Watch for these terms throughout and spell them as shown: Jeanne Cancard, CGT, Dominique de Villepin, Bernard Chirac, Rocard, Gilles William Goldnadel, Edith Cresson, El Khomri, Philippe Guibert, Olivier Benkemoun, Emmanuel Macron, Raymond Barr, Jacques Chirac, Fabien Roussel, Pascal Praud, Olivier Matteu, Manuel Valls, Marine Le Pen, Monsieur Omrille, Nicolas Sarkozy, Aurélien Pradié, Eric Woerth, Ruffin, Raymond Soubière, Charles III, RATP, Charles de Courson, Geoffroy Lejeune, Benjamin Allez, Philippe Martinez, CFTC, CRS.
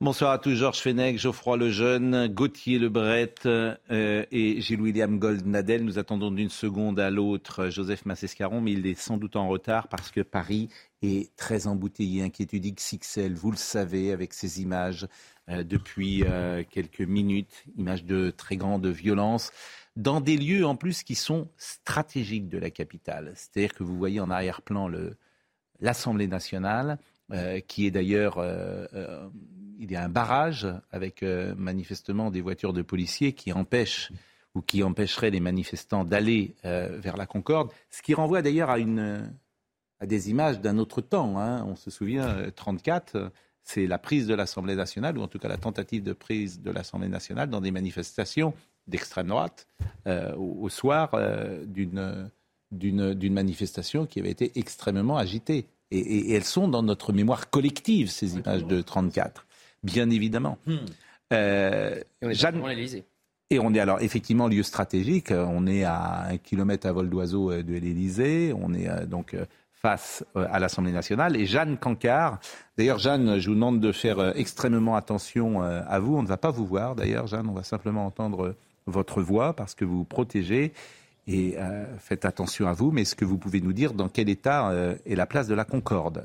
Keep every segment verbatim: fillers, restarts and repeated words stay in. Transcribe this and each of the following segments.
Bonsoir à tous, Georges Fenech, Geoffroy Lejeune, Gauthier Lebret euh, et Gilles William Goldnadel. Nous attendons d'une seconde à l'autre Joseph Macé-Scaron, mais il est sans doute en retard parce que Paris est très embouteillé, inquiétude X X L, vous le savez, avec ces images euh, depuis euh, quelques minutes, images de très grande violence, dans des lieux en plus qui sont stratégiques de la capitale. C'est-à-dire que vous voyez en arrière-plan le, l'Assemblée nationale, Euh, qui est d'ailleurs, euh, euh, il y a un barrage avec euh, manifestement des voitures de policiers qui empêchent ou qui empêcheraient les manifestants d'aller euh, vers la Concorde, ce qui renvoie d'ailleurs à, une, à des images d'un autre temps. Hein. On se souvient, euh, trente-quatre, c'est la prise de l'Assemblée nationale, ou en tout cas la tentative de prise de l'Assemblée nationale dans des manifestations d'extrême droite euh, au, au soir euh, d'une, d'une, d'une manifestation qui avait été extrêmement agitée. Et, et, et elles sont dans notre mémoire collective, ces images de trente-quatre, bien évidemment. Mmh. Euh, et on est Jeanne... à l'Élysée. Et on est alors effectivement lieu stratégique, on est à un kilomètre à vol d'oiseau de l'Élysée, on est donc face à l'Assemblée nationale. Et Jeanne Cancard, d'ailleurs Jeanne, je vous demande de faire extrêmement attention à vous, on ne va pas vous voir d'ailleurs Jeanne, on va simplement entendre votre voix parce que vous vous protégez. Et euh, faites attention à vous, mais est-ce que vous pouvez nous dire dans quel état euh, est la place de la Concorde ?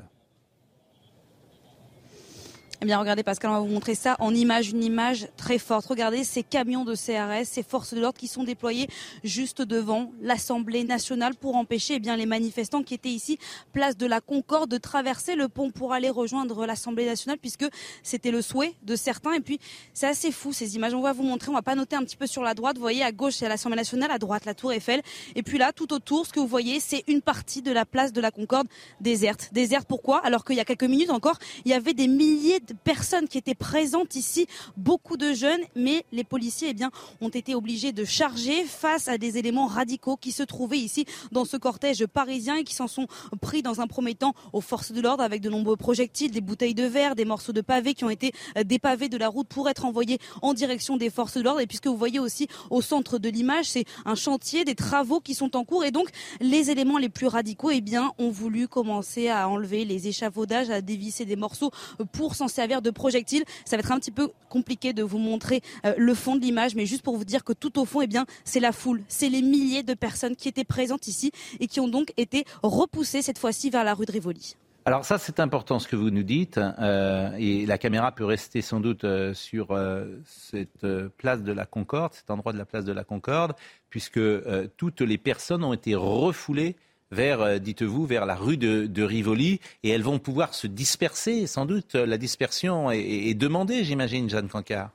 Eh bien, regardez, Pascal, on va vous montrer ça en image, une image très forte. Regardez ces camions de C R S, ces forces de l'ordre qui sont déployées juste devant l'Assemblée nationale pour empêcher eh bien, les manifestants qui étaient ici, place de la Concorde, de traverser le pont pour aller rejoindre l'Assemblée nationale, puisque c'était le souhait de certains. Et puis, c'est assez fou, ces images. On va vous montrer, on va panoter un petit peu sur la droite. Vous voyez, à gauche, c'est l'Assemblée nationale, à droite, la Tour Eiffel. Et puis là, tout autour, ce que vous voyez, c'est une partie de la place de la Concorde déserte. Déserte, pourquoi ? Alors qu'il y a quelques minutes encore, il y avait des milliers de personnes qui étaient présentes ici, beaucoup de jeunes, mais les policiers eh bien, ont été obligés de charger face à des éléments radicaux qui se trouvaient ici dans ce cortège parisien et qui s'en sont pris dans un premier temps aux forces de l'ordre avec de nombreux projectiles, des bouteilles de verre, des morceaux de pavés qui ont été dépavés de la route pour être envoyés en direction des forces de l'ordre. Et puisque vous voyez aussi au centre de l'image, c'est un chantier, des travaux qui sont en cours et donc les éléments les plus radicaux eh bien, ont voulu commencer à enlever les échafaudages, à dévisser des morceaux pour s'en servir de projectile. Ça va être un petit peu compliqué de vous montrer euh, le fond de l'image, mais juste pour vous dire que tout au fond, eh bien, c'est la foule, c'est les milliers de personnes qui étaient présentes ici et qui ont donc été repoussées cette fois-ci vers la rue de Rivoli. Alors ça, c'est important ce que vous nous dites, euh, et la caméra peut rester sans doute euh, sur euh, cette euh, place de la Concorde, cet endroit de la place de la Concorde, puisque euh, toutes les personnes ont été refoulées vers, dites-vous, vers la rue de, de Rivoli, et elles vont pouvoir se disperser, sans doute. La dispersion est, est demandée, j'imagine, Jeanne Cancard.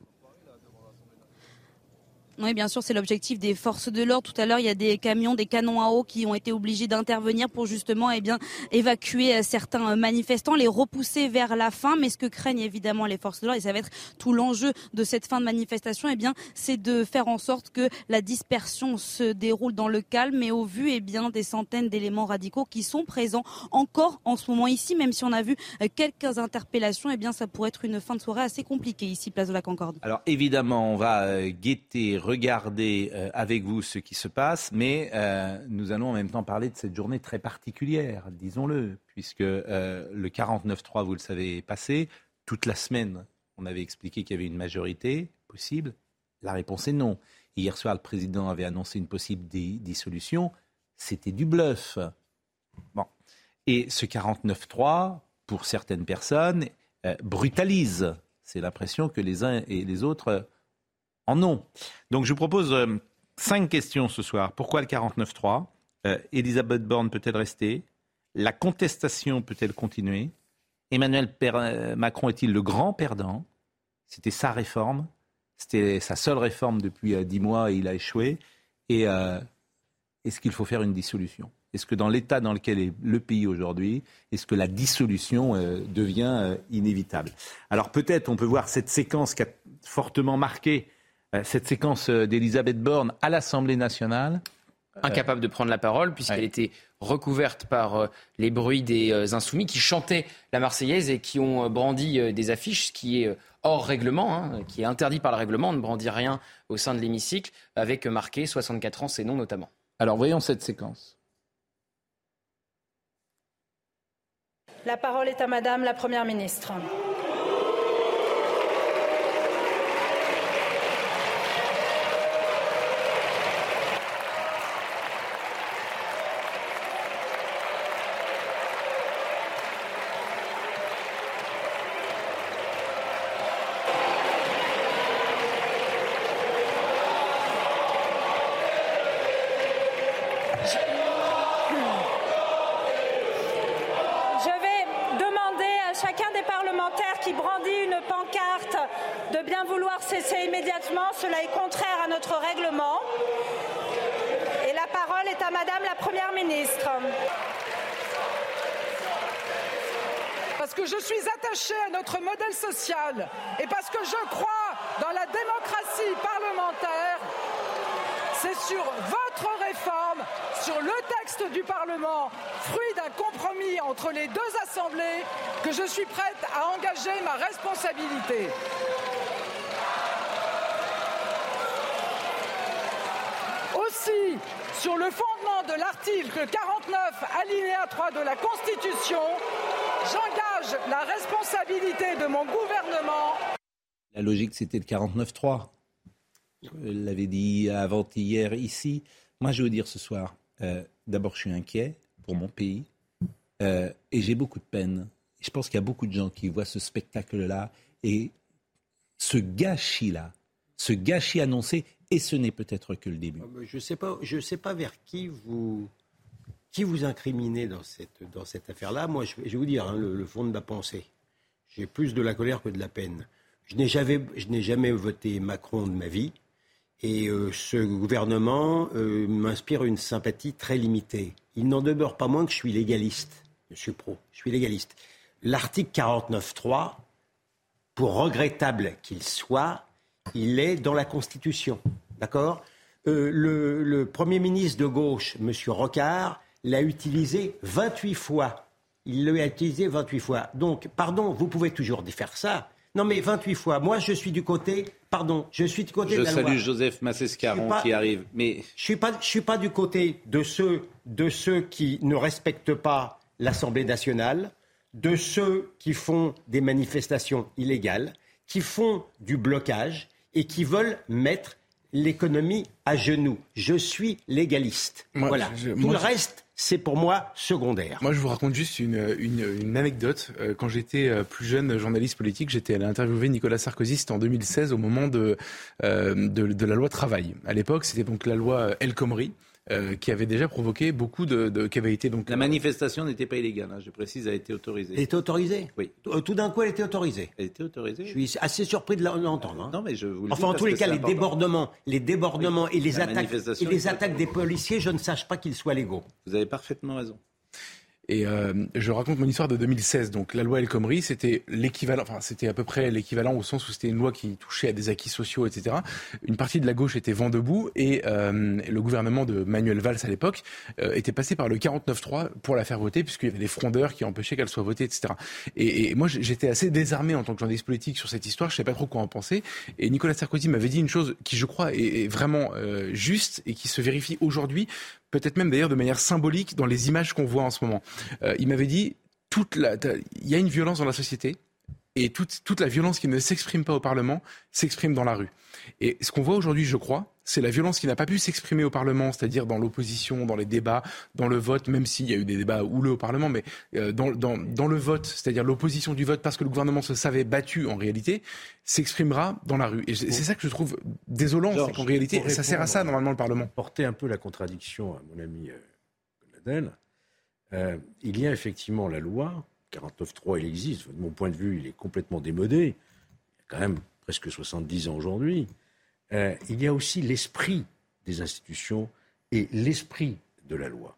Oui, bien sûr, c'est l'objectif des forces de l'ordre. Tout à l'heure, il y a des camions, des canons à eau qui ont été obligés d'intervenir pour justement eh bien, évacuer certains manifestants, les repousser vers la fin. Mais ce que craignent évidemment les forces de l'ordre, et ça va être tout l'enjeu de cette fin de manifestation, eh bien, c'est de faire en sorte que la dispersion se déroule dans le calme et au vu eh bien, des centaines d'éléments radicaux qui sont présents encore en ce moment ici. Même si on a vu quelques interpellations, eh bien, ça pourrait être une fin de soirée assez compliquée ici, place de la Concorde. Alors évidemment, on va guetter, regardez euh, avec vous ce qui se passe, mais euh, nous allons en même temps parler de cette journée très particulière, disons-le, puisque euh, le quarante-neuf trois, vous le savez, est passé. Toute la semaine, on avait expliqué qu'il y avait une majorité possible. La réponse est non. Hier soir, le président avait annoncé une possible d- dissolution. C'était du bluff. Bon. Et ce quarante-neuf trois, pour certaines personnes, euh, brutalise. C'est l'impression que les uns et les autres... Euh, en ont. Donc je vous propose euh, cinq questions ce soir. Pourquoi le quarante-neuf trois ? euh, Elisabeth Borne peut-elle rester ? La contestation peut-elle continuer ? Emmanuel per- euh, Macron est-il le grand perdant ? C'était sa réforme. C'était sa seule réforme depuis euh, dix mois et il a échoué. Et euh, est-ce qu'il faut faire une dissolution ? Est-ce que dans l'état dans lequel est le pays aujourd'hui, est-ce que la dissolution euh, devient euh, inévitable ? Alors peut-être on peut voir cette séquence qui a fortement marqué cette séquence d'Elisabeth Borne à l'Assemblée nationale. Incapable de prendre la parole puisqu'elle ouais. était recouverte par les bruits des insoumis qui chantaient la Marseillaise et qui ont brandi des affiches, ce qui est hors règlement, hein, qui est interdit par le règlement, on ne brandit rien au sein de l'hémicycle, avec marqué soixante-quatre ans, c'est non notamment. Alors voyons cette séquence. La parole est à Madame la Première ministre. Social et parce que je crois dans la démocratie parlementaire, c'est sur votre réforme, sur le texte du Parlement, fruit d'un compromis entre les deux assemblées, que je suis prête à engager ma responsabilité. Aussi, sur le fondement de l'article quarante-neuf, alinéa trois de la Constitution, j'engage la responsabilité de mon gouvernement. La logique, c'était de quarante-neuf trois. Je l'avais dit avant-hier ici. Moi, je veux dire ce soir, euh, d'abord, je suis inquiet pour mon pays euh, et j'ai beaucoup de peine. Je pense qu'il y a beaucoup de gens qui voient ce spectacle-là et ce gâchis-là, ce gâchis annoncé, et ce n'est peut-être que le début. Je ne sais pas, je sais pas vers qui vous... Qui vous incriminez dans cette, dans cette affaire-là ? Moi, je, je vais vous dire, hein, le, le fond de ma pensée. J'ai plus de la colère que de la peine. Je n'ai jamais, je n'ai jamais voté Macron de ma vie. Et euh, ce gouvernement euh, m'inspire une sympathie très limitée. Il n'en demeure pas moins que je suis légaliste. Je suis pro, je suis légaliste. L'article quarante-neuf point trois, pour regrettable qu'il soit, il est dans la Constitution. D'accord ? euh, le, le Premier ministre de gauche, M. Rocard, l'a utilisé vingt-huit fois. Il l'a utilisé vingt-huit fois. Donc, pardon, vous pouvez toujours défaire ça. Non, mais vingt-huit fois. Moi, je suis du côté... Pardon, je suis du côté je de la loi. Je salue Joseph Macé-Scaron qui arrive. Mais... Je ne suis, suis pas du côté de ceux, de ceux qui ne respectent pas l'Assemblée nationale, de ceux qui font des manifestations illégales, qui font du blocage et qui veulent mettre l'économie à genoux. Je suis légaliste. Moi, voilà. Je, je, Tout moi, le je... reste... c'est pour moi secondaire. Moi, je vous raconte juste une, une, une anecdote. Quand j'étais plus jeune journaliste politique, j'étais allé interviewer Nicolas Sarkozy, c'était en deux mille seize, au moment de, euh, de, de la loi travail. À l'époque, c'était donc la loi El Khomri, euh, qui avait déjà provoqué beaucoup de... de qui avait été donc... La manifestation n'était pas illégale, hein, je précise, elle a été autorisée. Elle était autorisée ? Oui. Tout d'un coup, elle était autorisée. Elle était autorisée. Je suis assez surpris de l'entendre. Hein. Non, mais je vous le enfin, en tous les cas, les débordements, les débordements oui. et les la attaques, et les attaques des policiers, je ne sache pas qu'ils soient légaux. Vous avez parfaitement raison. Et euh, je raconte mon histoire de deux mille seize. Donc la loi El Khomri, c'était l'équivalent, enfin c'était à peu près l'équivalent au sens où c'était une loi qui touchait à des acquis sociaux, et cetera. Une partie de la gauche était vent debout et euh, le gouvernement de Manuel Valls à l'époque euh, était passé par le quarante-neuf trois pour la faire voter, puisqu'il y avait des frondeurs qui empêchaient qu'elle soit votée, et cetera. Et, et moi j'étais assez désarmé en tant que journaliste politique sur cette histoire, je ne savais pas trop quoi en penser. Et Nicolas Sarkozy m'avait dit une chose qui, je crois, est, est vraiment euh, juste et qui se vérifie aujourd'hui. Peut-être même d'ailleurs de manière symbolique dans les images qu'on voit en ce moment. Euh, il m'avait dit, toute la, il y a une violence dans la société et toute, toute la violence qui ne s'exprime pas au Parlement s'exprime dans la rue. Et ce qu'on voit aujourd'hui, je crois, c'est la violence qui n'a pas pu s'exprimer au Parlement, c'est-à-dire dans l'opposition, dans les débats, dans le vote, même s'il y a eu des débats houleux au Parlement, mais dans, dans, dans le vote, c'est-à-dire l'opposition du vote parce que le gouvernement se savait battu en réalité, s'exprimera dans la rue. Et c'est ça que je trouve désolant, Georges, c'est qu'en réalité, ça répondre, sert à ça normalement le Parlement. Porter un peu la contradiction à mon ami Goldnadel, euh, il y a effectivement la loi, quarante-neuf trois, elle existe, de mon point de vue, il est complètement démodé, il y a quand même presque soixante-dix ans aujourd'hui. Euh, il y a aussi l'esprit des institutions et l'esprit de la loi.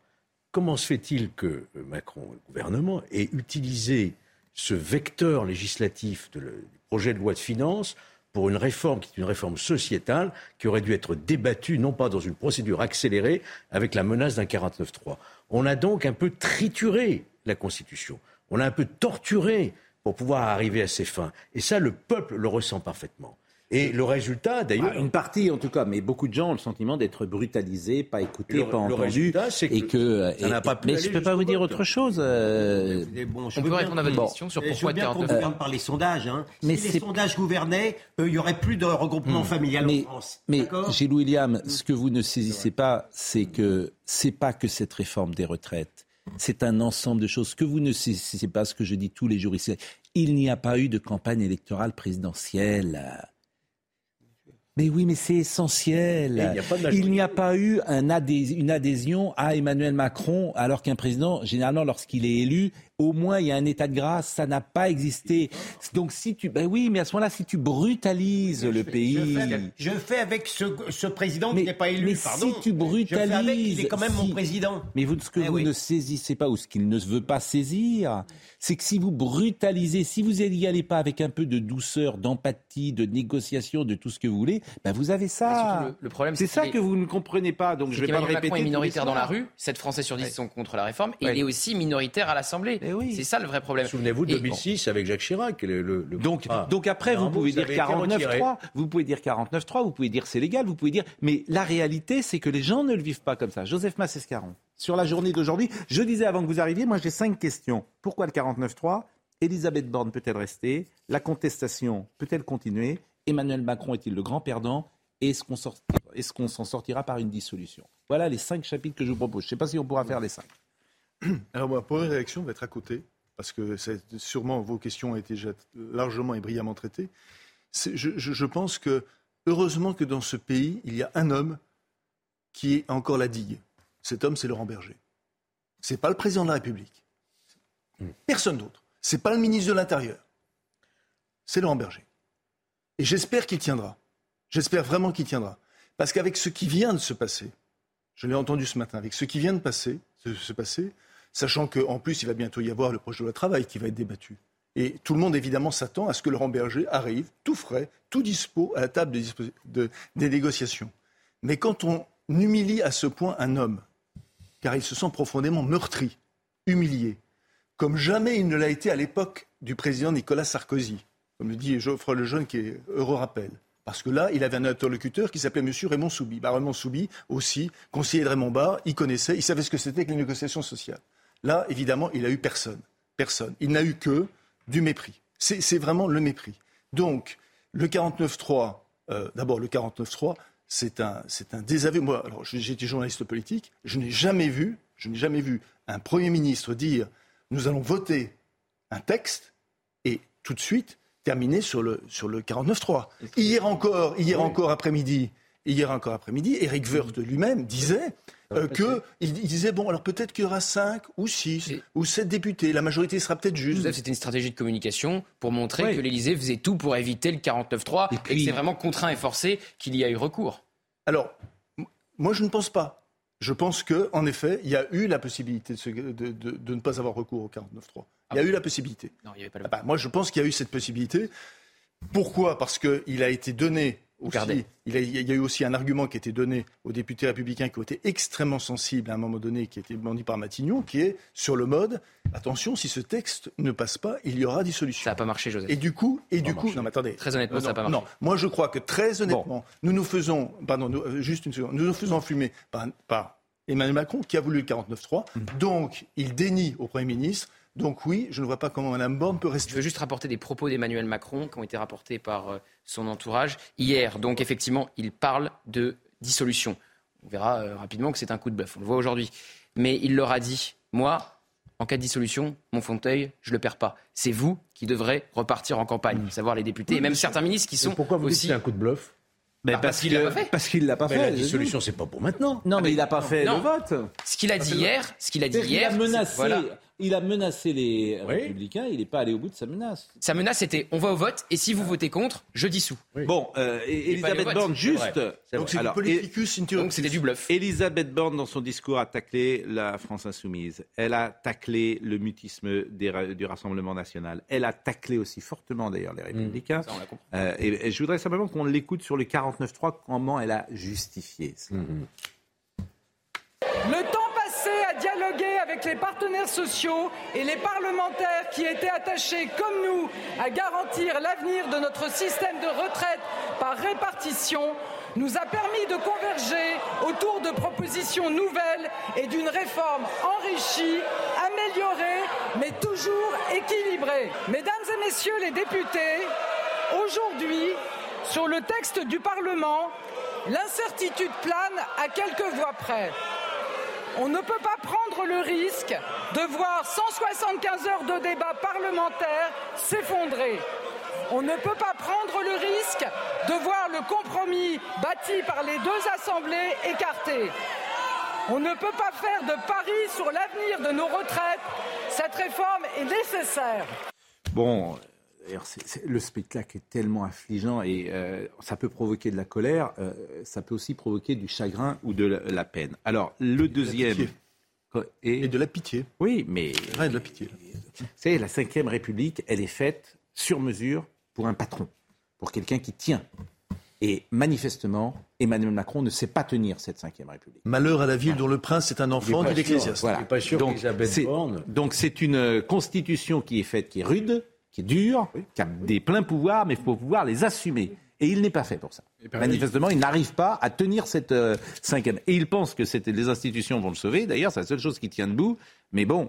Comment se fait-il que Macron et le gouvernement aient utilisé ce vecteur législatif de le, du projet de loi de finances pour une réforme qui est une réforme sociétale qui aurait dû être débattue, non pas dans une procédure accélérée, avec la menace d'un quarante-neuf trois ? On a donc un peu trituré la Constitution. On l'a un peu torturé pour pouvoir arriver à ses fins. Et ça, le peuple le ressent parfaitement. Et le résultat, d'ailleurs... Ah, une partie, en tout cas, mais beaucoup de gens ont le sentiment d'être brutalisés, pas écoutés, le, pas entendus. Et que... Ça et, n'a pas pu mais je ne peux pas vous dire autre temps. chose. Euh... Bon, on peut bien, répondre à votre bon. question sur pourquoi... Je veux bien qu'on gouverne euh... par les sondages. Hein. Mais si c'est... les sondages gouvernaient, il euh, n'y aurait plus de regroupement mmh. familial mais, en France. Mais, Gilles William, mmh. ce que vous ne saisissez pas, c'est que c'est pas que cette réforme des retraites. C'est un ensemble de choses que vous ne saisissez pas, ce que je dis tous les jours ici. Il n'y a pas eu de campagne électorale présidentielle. Mais oui, mais c'est essentiel. Il n'y a pas eu un adhésion, une adhésion à Emmanuel Macron, alors qu'un président, généralement, lorsqu'il est élu, au moins, il y a un état de grâce. Ça n'a pas existé. Donc, si tu... Ben oui, mais à ce moment-là, si tu brutalises je le fais, pays... Je fais, je fais avec ce, ce président mais, qui n'est pas élu, mais pardon. Mais si tu brutalises... Je fais avec, il est quand même si, mon président. Mais vous, ce que eh vous oui. ne saisissez pas, ou ce qu'il ne veut pas saisir, c'est que si vous brutalisez, si vous n'y allez pas avec un peu de douceur, d'empathie, de négociation, de tout ce que vous voulez, ben vous avez ça. Le, le problème, c'est, c'est ça que vous ne comprenez pas. Donc, je vais pas le répéter. Macron est minoritaire dans la rue. sept Français sur dix ouais. sont contre la réforme. Ouais. Et il est aussi minoritaire à l'Assemblée. Oui. C'est ça le vrai problème. Souvenez-vous de deux mille six bon. avec Jacques Chirac. Le, le, le... Donc, ah. donc après, vous pouvez, vous, quarante-neuf trois, vous pouvez dire quarante-neuf trois, vous pouvez dire c'est légal, vous pouvez dire... Mais la réalité, c'est que les gens ne le vivent pas comme ça. Joseph Macé-Scaron, sur la journée d'aujourd'hui, je disais avant que vous arriviez, moi j'ai cinq questions. Pourquoi le quarante-neuf trois ? Elisabeth Borne peut-elle rester ? La contestation peut-elle continuer ? Emmanuel Macron est-il le grand perdant ? Et est-ce qu'on, sortira, est-ce qu'on s'en sortira par une dissolution ? Voilà les cinq chapitres que je vous propose. Je ne sais pas si on pourra faire les cinq. Alors ma première réaction va être à côté, parce que c'est, sûrement vos questions ont été déjà largement et brillamment traitées. C'est, je, je, je pense que, heureusement que dans ce pays, il y a un homme qui a encore la digue. Cet homme, c'est Laurent Berger. C'est pas le président de la République. Personne d'autre. C'est pas le ministre de l'Intérieur. C'est Laurent Berger. Et j'espère qu'il tiendra. J'espère vraiment qu'il tiendra. Parce qu'avec ce qui vient de se passer, je l'ai entendu ce matin, avec ce qui vient de passer, de se passer, sachant qu'en plus, il va bientôt y avoir le projet de loi travail qui va être débattu. Et tout le monde, évidemment, s'attend à ce que Laurent Berger arrive, tout frais, tout dispo, à la table des, dispo- de, des négociations. Mais quand on humilie à ce point un homme, car il se sent profondément meurtri, humilié, comme jamais il ne l'a été à l'époque du président Nicolas Sarkozy, comme le dit Geoffroy Lejeune, qui est heureux rappel. Parce que là, il avait un interlocuteur qui s'appelait Monsieur Raymond Soubière. Bah, Raymond Soubière aussi, conseiller de Raymond Barr, il connaissait, il savait ce que c'était que les négociations sociales. Là, évidemment, il n'a eu personne. Personne. Il n'a eu que du mépris. C'est, c'est vraiment le mépris. Donc, le quarante-neuf trois, euh, d'abord, le quarante-neuf trois, c'est un, c'est un désaveu. Moi, alors, j'étais journaliste politique, je n'ai jamais vu, je n'ai jamais vu un Premier ministre dire « Nous allons voter un texte » et tout de suite... terminé sur le, sur le quarante-neuf trois. Hier encore, hier oui. encore après-midi, hier encore après-midi, Eric Woerth lui-même disait euh, que, il disait, bon, alors peut-être qu'il y aura cinq ou six et... ou sept députés, la majorité sera peut-être juste. C'était une stratégie de communication pour montrer oui. que l'Élysée faisait tout pour éviter le quarante-neuf trois et, puis... et que c'est vraiment contraint et forcé qu'il y a eu recours. Alors, m- moi je ne pense pas. Je pense qu'en effet, il y a eu la possibilité de, se, de, de, de ne pas avoir recours au quarante-neuf trois. Il y a eu la possibilité. Non, il n'y avait pas le... ah bah, moi, je pense qu'il y a eu cette possibilité. Pourquoi ? Parce qu'il a été donné aussi... Il, a, il y a eu aussi un argument qui a été donné aux députés républicains qui ont été extrêmement sensibles à un moment donné, qui a été demandé par Matignon, qui est sur le mode, attention, si ce texte ne passe pas, il y aura dissolution. Ça n'a pas marché, Joseph. Et du coup... Et du coup non, mais attendez. Très honnêtement, euh, non, ça n'a pas marché. Non, moi, je crois que très honnêtement, bon. nous nous faisons... Pardon, nous, euh, juste une seconde. Nous nous faisons fumer par, par Emmanuel Macron, qui a voulu le quarante-neuf trois. Mmh. Donc, il dénie au Premier ministre... Donc oui, je ne vois pas comment Mme Borne peut rester. Je veux juste rapporter des propos d'Emmanuel Macron qui ont été rapportés par son entourage hier. Donc effectivement, il parle de dissolution. On verra rapidement que c'est un coup de bluff. On le voit aujourd'hui. Mais il leur a dit, moi, en cas de dissolution, mon fauteuil, je ne le perds pas. C'est vous qui devrez repartir en campagne, à savoir les députés et même certains ministres qui sont aussi... Pourquoi vous dites que c'est un coup de bluff ? Mais bah parce, parce qu'il l'a pas fait. Parce qu'il l'a pas mais fait. La dissolution, c'est pas pour maintenant. Non, ah mais, mais il n'a pas non, fait non. le vote. Ce qu'il a dit hier, ce qu'il a dit il hier, a menacé, voilà. il a menacé les oui. Républicains. Il n'est pas allé au bout de sa menace. Sa menace, c'était on va au vote et si vous votez contre, je dissous. Oui. Bon, euh, Elisabeth Borne, juste. C'est vrai. C'est vrai. Donc c'est Alors, du politicus, et, donc c'était du bluff. Elisabeth Borne, dans son discours, a taclé la France insoumise. Elle a taclé le mutisme des, du Rassemblement national. Elle a taclé aussi fortement d'ailleurs les Républicains. Mmh. Ça, on l'a compris. Euh, et, et je voudrais simplement qu'on l'écoute sur le quarante. quarante-neuf trois, comment elle a justifié ça. Mmh. Le temps passé à dialoguer avec les partenaires sociaux et les parlementaires qui étaient attachés, comme nous, à garantir l'avenir de notre système de retraite par répartition, nous a permis de converger autour de propositions nouvelles et d'une réforme enrichie, améliorée, mais toujours équilibrée. Mesdames et messieurs les députés, aujourd'hui, sur le texte du Parlement, l'incertitude plane à quelques voix près. On ne peut pas prendre le risque de voir cent soixante-quinze heures de débat parlementaire s'effondrer. On ne peut pas prendre le risque de voir le compromis bâti par les deux assemblées écarté. On ne peut pas faire de pari sur l'avenir de nos retraites. Cette réforme est nécessaire. Bon, d'ailleurs, c'est, c'est, le spectacle est tellement affligeant et euh, ça peut provoquer de la colère, euh, ça peut aussi provoquer du chagrin ou de la, la peine. Alors, le et deuxième... De et... et de la pitié. Oui, mais... Ouais, de la pitié. Vous savez, la cinquième République, elle est faite sur mesure pour un patron, pour quelqu'un qui tient. Et manifestement, Emmanuel Macron ne sait pas tenir cette cinquième République. Malheur à la ville dont le prince est un enfant de l'Ecclésiaste. Voilà. Pas sûr donc, c'est, Borne... donc c'est une constitution qui est faite, qui est rude, qui est dure, oui. qui a des pleins pouvoirs, mais il faut pouvoir les assumer. Et il n'est pas fait pour ça. Manifestement, il n'arrive pas à tenir cette euh, cinquième. Et il pense que c'était, les institutions vont le sauver. D'ailleurs, c'est la seule chose qui tient debout. Mais bon...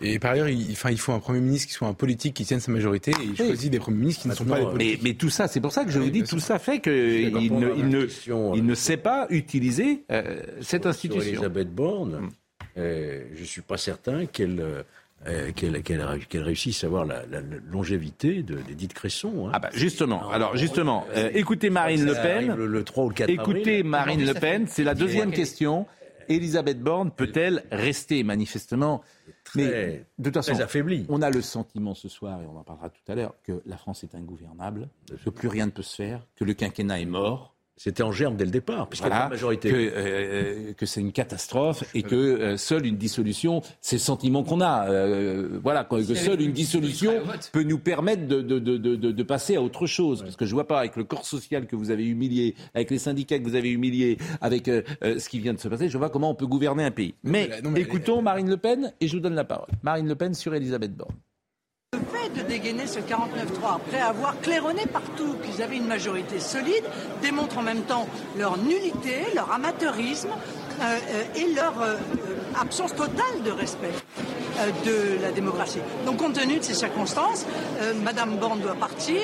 Et par ailleurs, il, enfin, il faut un Premier ministre qui soit un politique qui tienne sa majorité et il choisit oui. des Premiers ministres qui ne sont pas les politiques. Mais, mais tout ça, c'est pour ça que je oui, vous dis, tout ça fait qu'il ne, il ne, il ne sait pas utiliser euh, cette sur, institution. Sur Elisabeth Borne, euh, je ne suis pas certain qu'elle... Euh, Euh, qu'elle, qu'elle, qu'elle réussisse à avoir la, la, la longévité de, d'Edith Cresson. Hein. Ah bah justement, alors justement, euh, écoutez Marine Le Pen, le, le trois ou le quatre écoutez avril, Marine Le Pen, c'est la deuxième question. Elisabeth Borne peut-elle rester manifestement très, mais, de toute façon, très affaiblie. On a le sentiment ce soir, et on en parlera tout à l'heure, que la France est ingouvernable, que plus rien ne peut se faire, que le quinquennat est mort. C'était en germe dès le départ, puisqu'il voilà, y a pas de majorité. Que, euh, que c'est une catastrophe et que euh, seule une dissolution, c'est le sentiment qu'on a. Euh, voilà, que seule une dissolution peut nous permettre de, de, de, de, de passer à autre chose. Ouais. Parce que je ne vois pas, avec le corps social que vous avez humilié, avec les syndicats que vous avez humiliés, avec euh, euh, ce qui vient de se passer, je vois comment on peut gouverner un pays. Mais, mais, là, non, mais écoutons elle est... Marine Le Pen et je vous donne la parole. Marine Le Pen sur Elisabeth Borne. Le fait de dégainer ce quarante-neuf trois après avoir claironné partout qu'ils avaient une majorité solide démontre en même temps leur nullité, leur amateurisme euh, euh, et leur euh, absence totale de respect euh, de la démocratie. Donc compte tenu de ces circonstances, euh, Madame Borne doit partir.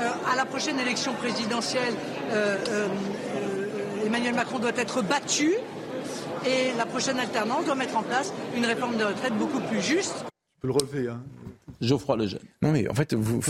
Euh, à la prochaine élection présidentielle, euh, euh, euh, Emmanuel Macron doit être battu et la prochaine alternance doit mettre en place une réforme de retraite beaucoup plus juste. Je peux le relever, hein. Geoffroy Lejeune. Non mais en fait, vous,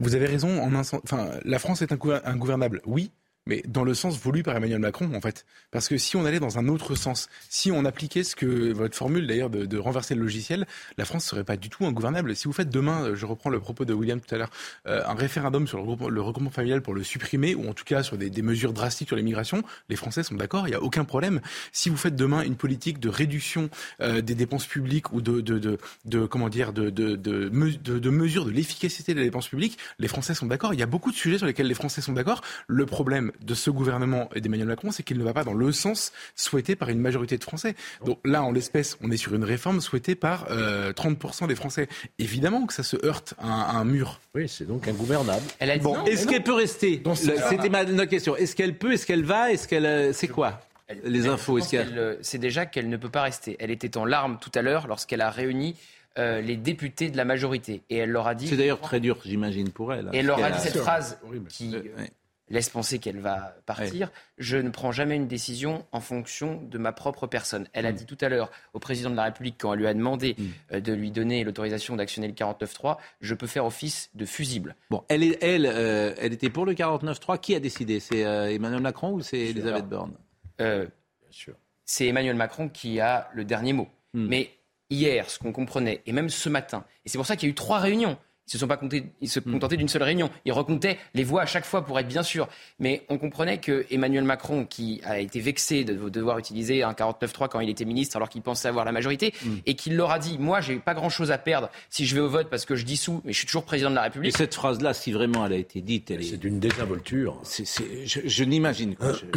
vous avez raison. En un sens, la France est ingouvernable, oui, mais dans le sens voulu par Emmanuel Macron, en fait. Parce que si on allait dans un autre sens, si on appliquait ce que votre formule d'ailleurs de, de renverser le logiciel, la France serait pas du tout ingouvernable. Si vous faites demain, je reprends le propos de William tout à l'heure, euh, un référendum sur le, le regroupement familial pour le supprimer, ou en tout cas sur des, des mesures drastiques sur l'immigration, les Français sont d'accord, il n'y a aucun problème. Si vous faites demain une politique de réduction euh, des dépenses publiques ou de, de, de, de comment dire, de, de, de, de, de mesures de l'efficacité des dépenses publiques, les Français sont d'accord. Il y a beaucoup de sujets sur lesquels les Français sont d'accord. Le problème de ce gouvernement et d'Emmanuel Macron, c'est qu'il ne va pas dans le sens souhaité par une majorité de Français. Donc là, en l'espèce, on est sur une réforme souhaitée par euh, trente pour cent des Français. Évidemment que ça se heurte à un, à un mur. Oui, c'est donc ingouvernable. Elle a dit bon, non, est-ce qu'elle non. peut rester dans ce... C'était ma notre question. Est-ce qu'elle peut? Est-ce qu'elle va? Est-ce qu'elle... C'est quoi elle, les elle, infos est-ce qu'elle... C'est déjà qu'elle ne peut pas rester. Elle était en larmes tout à l'heure lorsqu'elle a réuni Euh, les députés de la majorité. Et elle leur a dit... C'est d'ailleurs très dur, j'imagine, pour elle. Hein, et elle leur a dit cette sûr. phrase horrible. qui... Euh, ouais. laisse penser qu'elle va partir. Ouais. Je ne prends jamais une décision en fonction de ma propre personne. Elle mmh. a dit tout à l'heure au président de la République, quand elle lui a demandé mmh. de lui donner l'autorisation d'actionner le quarante-neuf trois, je peux faire office de fusible. Bon, elle, est, elle, euh, elle était pour le quarante-neuf trois. Qui a décidé? C'est euh, Emmanuel Macron ou c'est Elisabeth Borne? euh, Bien sûr. C'est Emmanuel Macron qui a le dernier mot. Mmh. Mais hier, ce qu'on comprenait, et même ce matin, et c'est pour ça qu'il y a eu trois réunions. Ils se sont pas comptés, ils se contentaient d'une seule réunion. Ils recomptaient les voix à chaque fois pour être bien sûr. Mais on comprenait que Emmanuel Macron, qui a été vexé de devoir utiliser un quarante-neuf trois quand il était ministre, alors qu'il pensait avoir la majorité, mmh. et qu'il leur a dit, moi, j'ai pas grand chose à perdre si je vais au vote parce que je dissous, mais je suis toujours président de la République. Et cette phrase-là, si vraiment elle a été dite, elle est... C'est d'une désinvolture. C'est, c'est, je, je n'imagine pas. Je...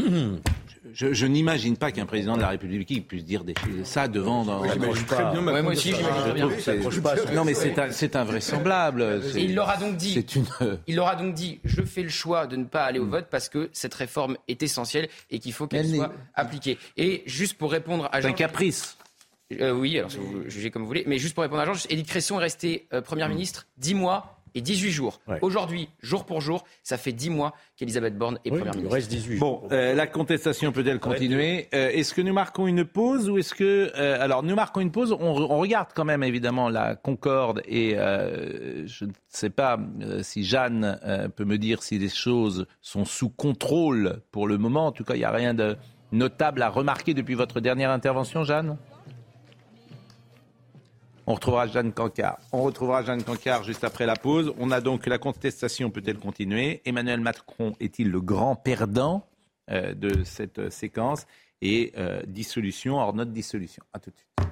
Je, je n'imagine pas qu'un président de la République puisse dire des, ça devant. Dans, oui, j'imagine très bien, ma ouais, moi aussi, j'imagine très bien. Non, mais c'est, un, c'est invraisemblable. C'est, Et il leur a donc dit. C'est une... Il leur a donc dit. Je fais le choix de ne pas aller au vote parce que cette réforme est essentielle et qu'il faut qu'elle Elle soit n'est... appliquée. Et juste pour répondre à. C'est Jean... un caprice. Euh, oui, alors si vous jugez comme vous voulez. Mais juste pour répondre à Georges, Édith Cresson est restée euh, première ministre dix mois. Et dix-huit jours. Ouais. Aujourd'hui, jour pour jour, ça fait dix mois qu'Elisabeth Borne est oui, première ministre. Reste dix-huit. Bon, euh, la contestation peut-elle continuer ? euh, Est-ce que nous marquons une pause ou est-ce que... Euh, alors, nous marquons une pause. On, on regarde quand même, évidemment, la Concorde. Et euh, je ne sais pas euh, si Jeanne euh, peut me dire si les choses sont sous contrôle pour le moment. En tout cas, il n'y a rien de notable à remarquer depuis votre dernière intervention, Jeanne ? On retrouvera Jeanne Cancard. On retrouvera Jeanne Cancard juste après la pause. On a donc la contestation peut-elle continuer ? Emmanuel Macron est-il le grand perdant euh, de cette séquence ? Et euh, dissolution, hors note dissolution. À tout de suite.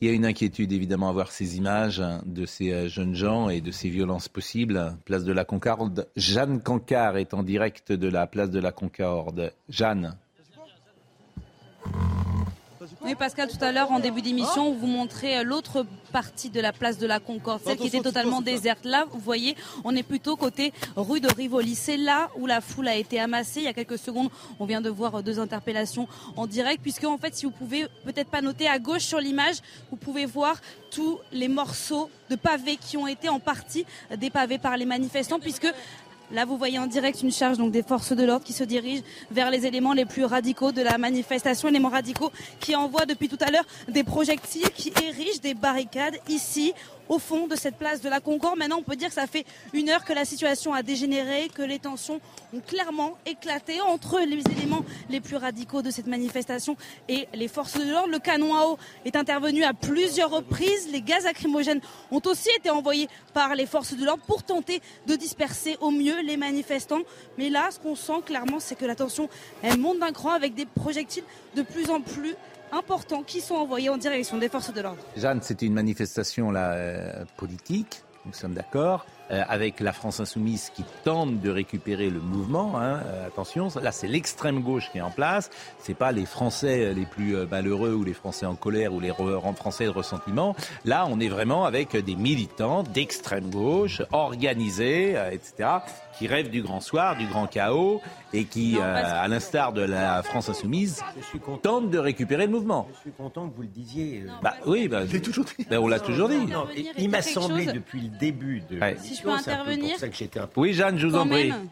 Il y a une inquiétude évidemment à voir ces images de ces jeunes gens et de ces violences possibles. Place de la Concorde. Jeanne Cancard est en direct de la place de la Concorde. Jeanne. Oui, Pascal, tout à l'heure, en début d'émission, on vous montrait l'autre partie de la place de la Concorde, celle qui était totalement déserte. Là, vous voyez, on est plutôt côté rue de Rivoli. C'est là où la foule a été amassée. Il y a quelques secondes, on vient de voir deux interpellations en direct, puisque, en fait, si vous pouvez peut-être pas noter à gauche sur l'image, vous pouvez voir tous les morceaux de pavés qui ont été en partie dépavés par les manifestants, puisque... Là, vous voyez en direct une charge donc des forces de l'ordre qui se dirige vers les éléments les plus radicaux de la manifestation, éléments radicaux qui envoient depuis tout à l'heure des projectiles, qui érigent des barricades ici, au fond de cette place de la Concorde. Maintenant, on peut dire que ça fait une heure que la situation a dégénéré, que les tensions ont clairement éclaté entre les éléments les plus radicaux de cette manifestation et les forces de l'ordre. Le canon à eau est intervenu à plusieurs reprises. Les gaz lacrymogènes ont aussi été envoyés par les forces de l'ordre pour tenter de disperser au mieux les manifestants. Mais là, ce qu'on sent clairement, c'est que la tension, elle monte d'un cran avec des projectiles de plus en plus importants qui sont envoyés en direction des forces de l'ordre. Jeanne, c'était une manifestation là, euh, politique, nous sommes d'accord, euh, avec la France insoumise qui tente de récupérer le mouvement. Hein, euh, attention, là c'est l'extrême gauche qui est en place, c'est pas les Français les plus euh, malheureux ou les Français en colère ou les re- Français de ressentiment. Là on est vraiment avec des militants d'extrême gauche, organisés, euh, et cetera, qui rêvent du grand soir, du grand chaos, et qui, non, euh, à l'instar de la France insoumise, tentent de récupérer le mouvement. Je suis content que vous le disiez. Non, bah, oui, bah, je l'ai toujours dit. Bah, on l'a toujours dit. Non, et il m'a semblé chose... depuis le début de ouais. Si je peux intervenir. C'est pour ça que j'étais un peu... Oui, Jeanne, je vous Quand en prie. Même.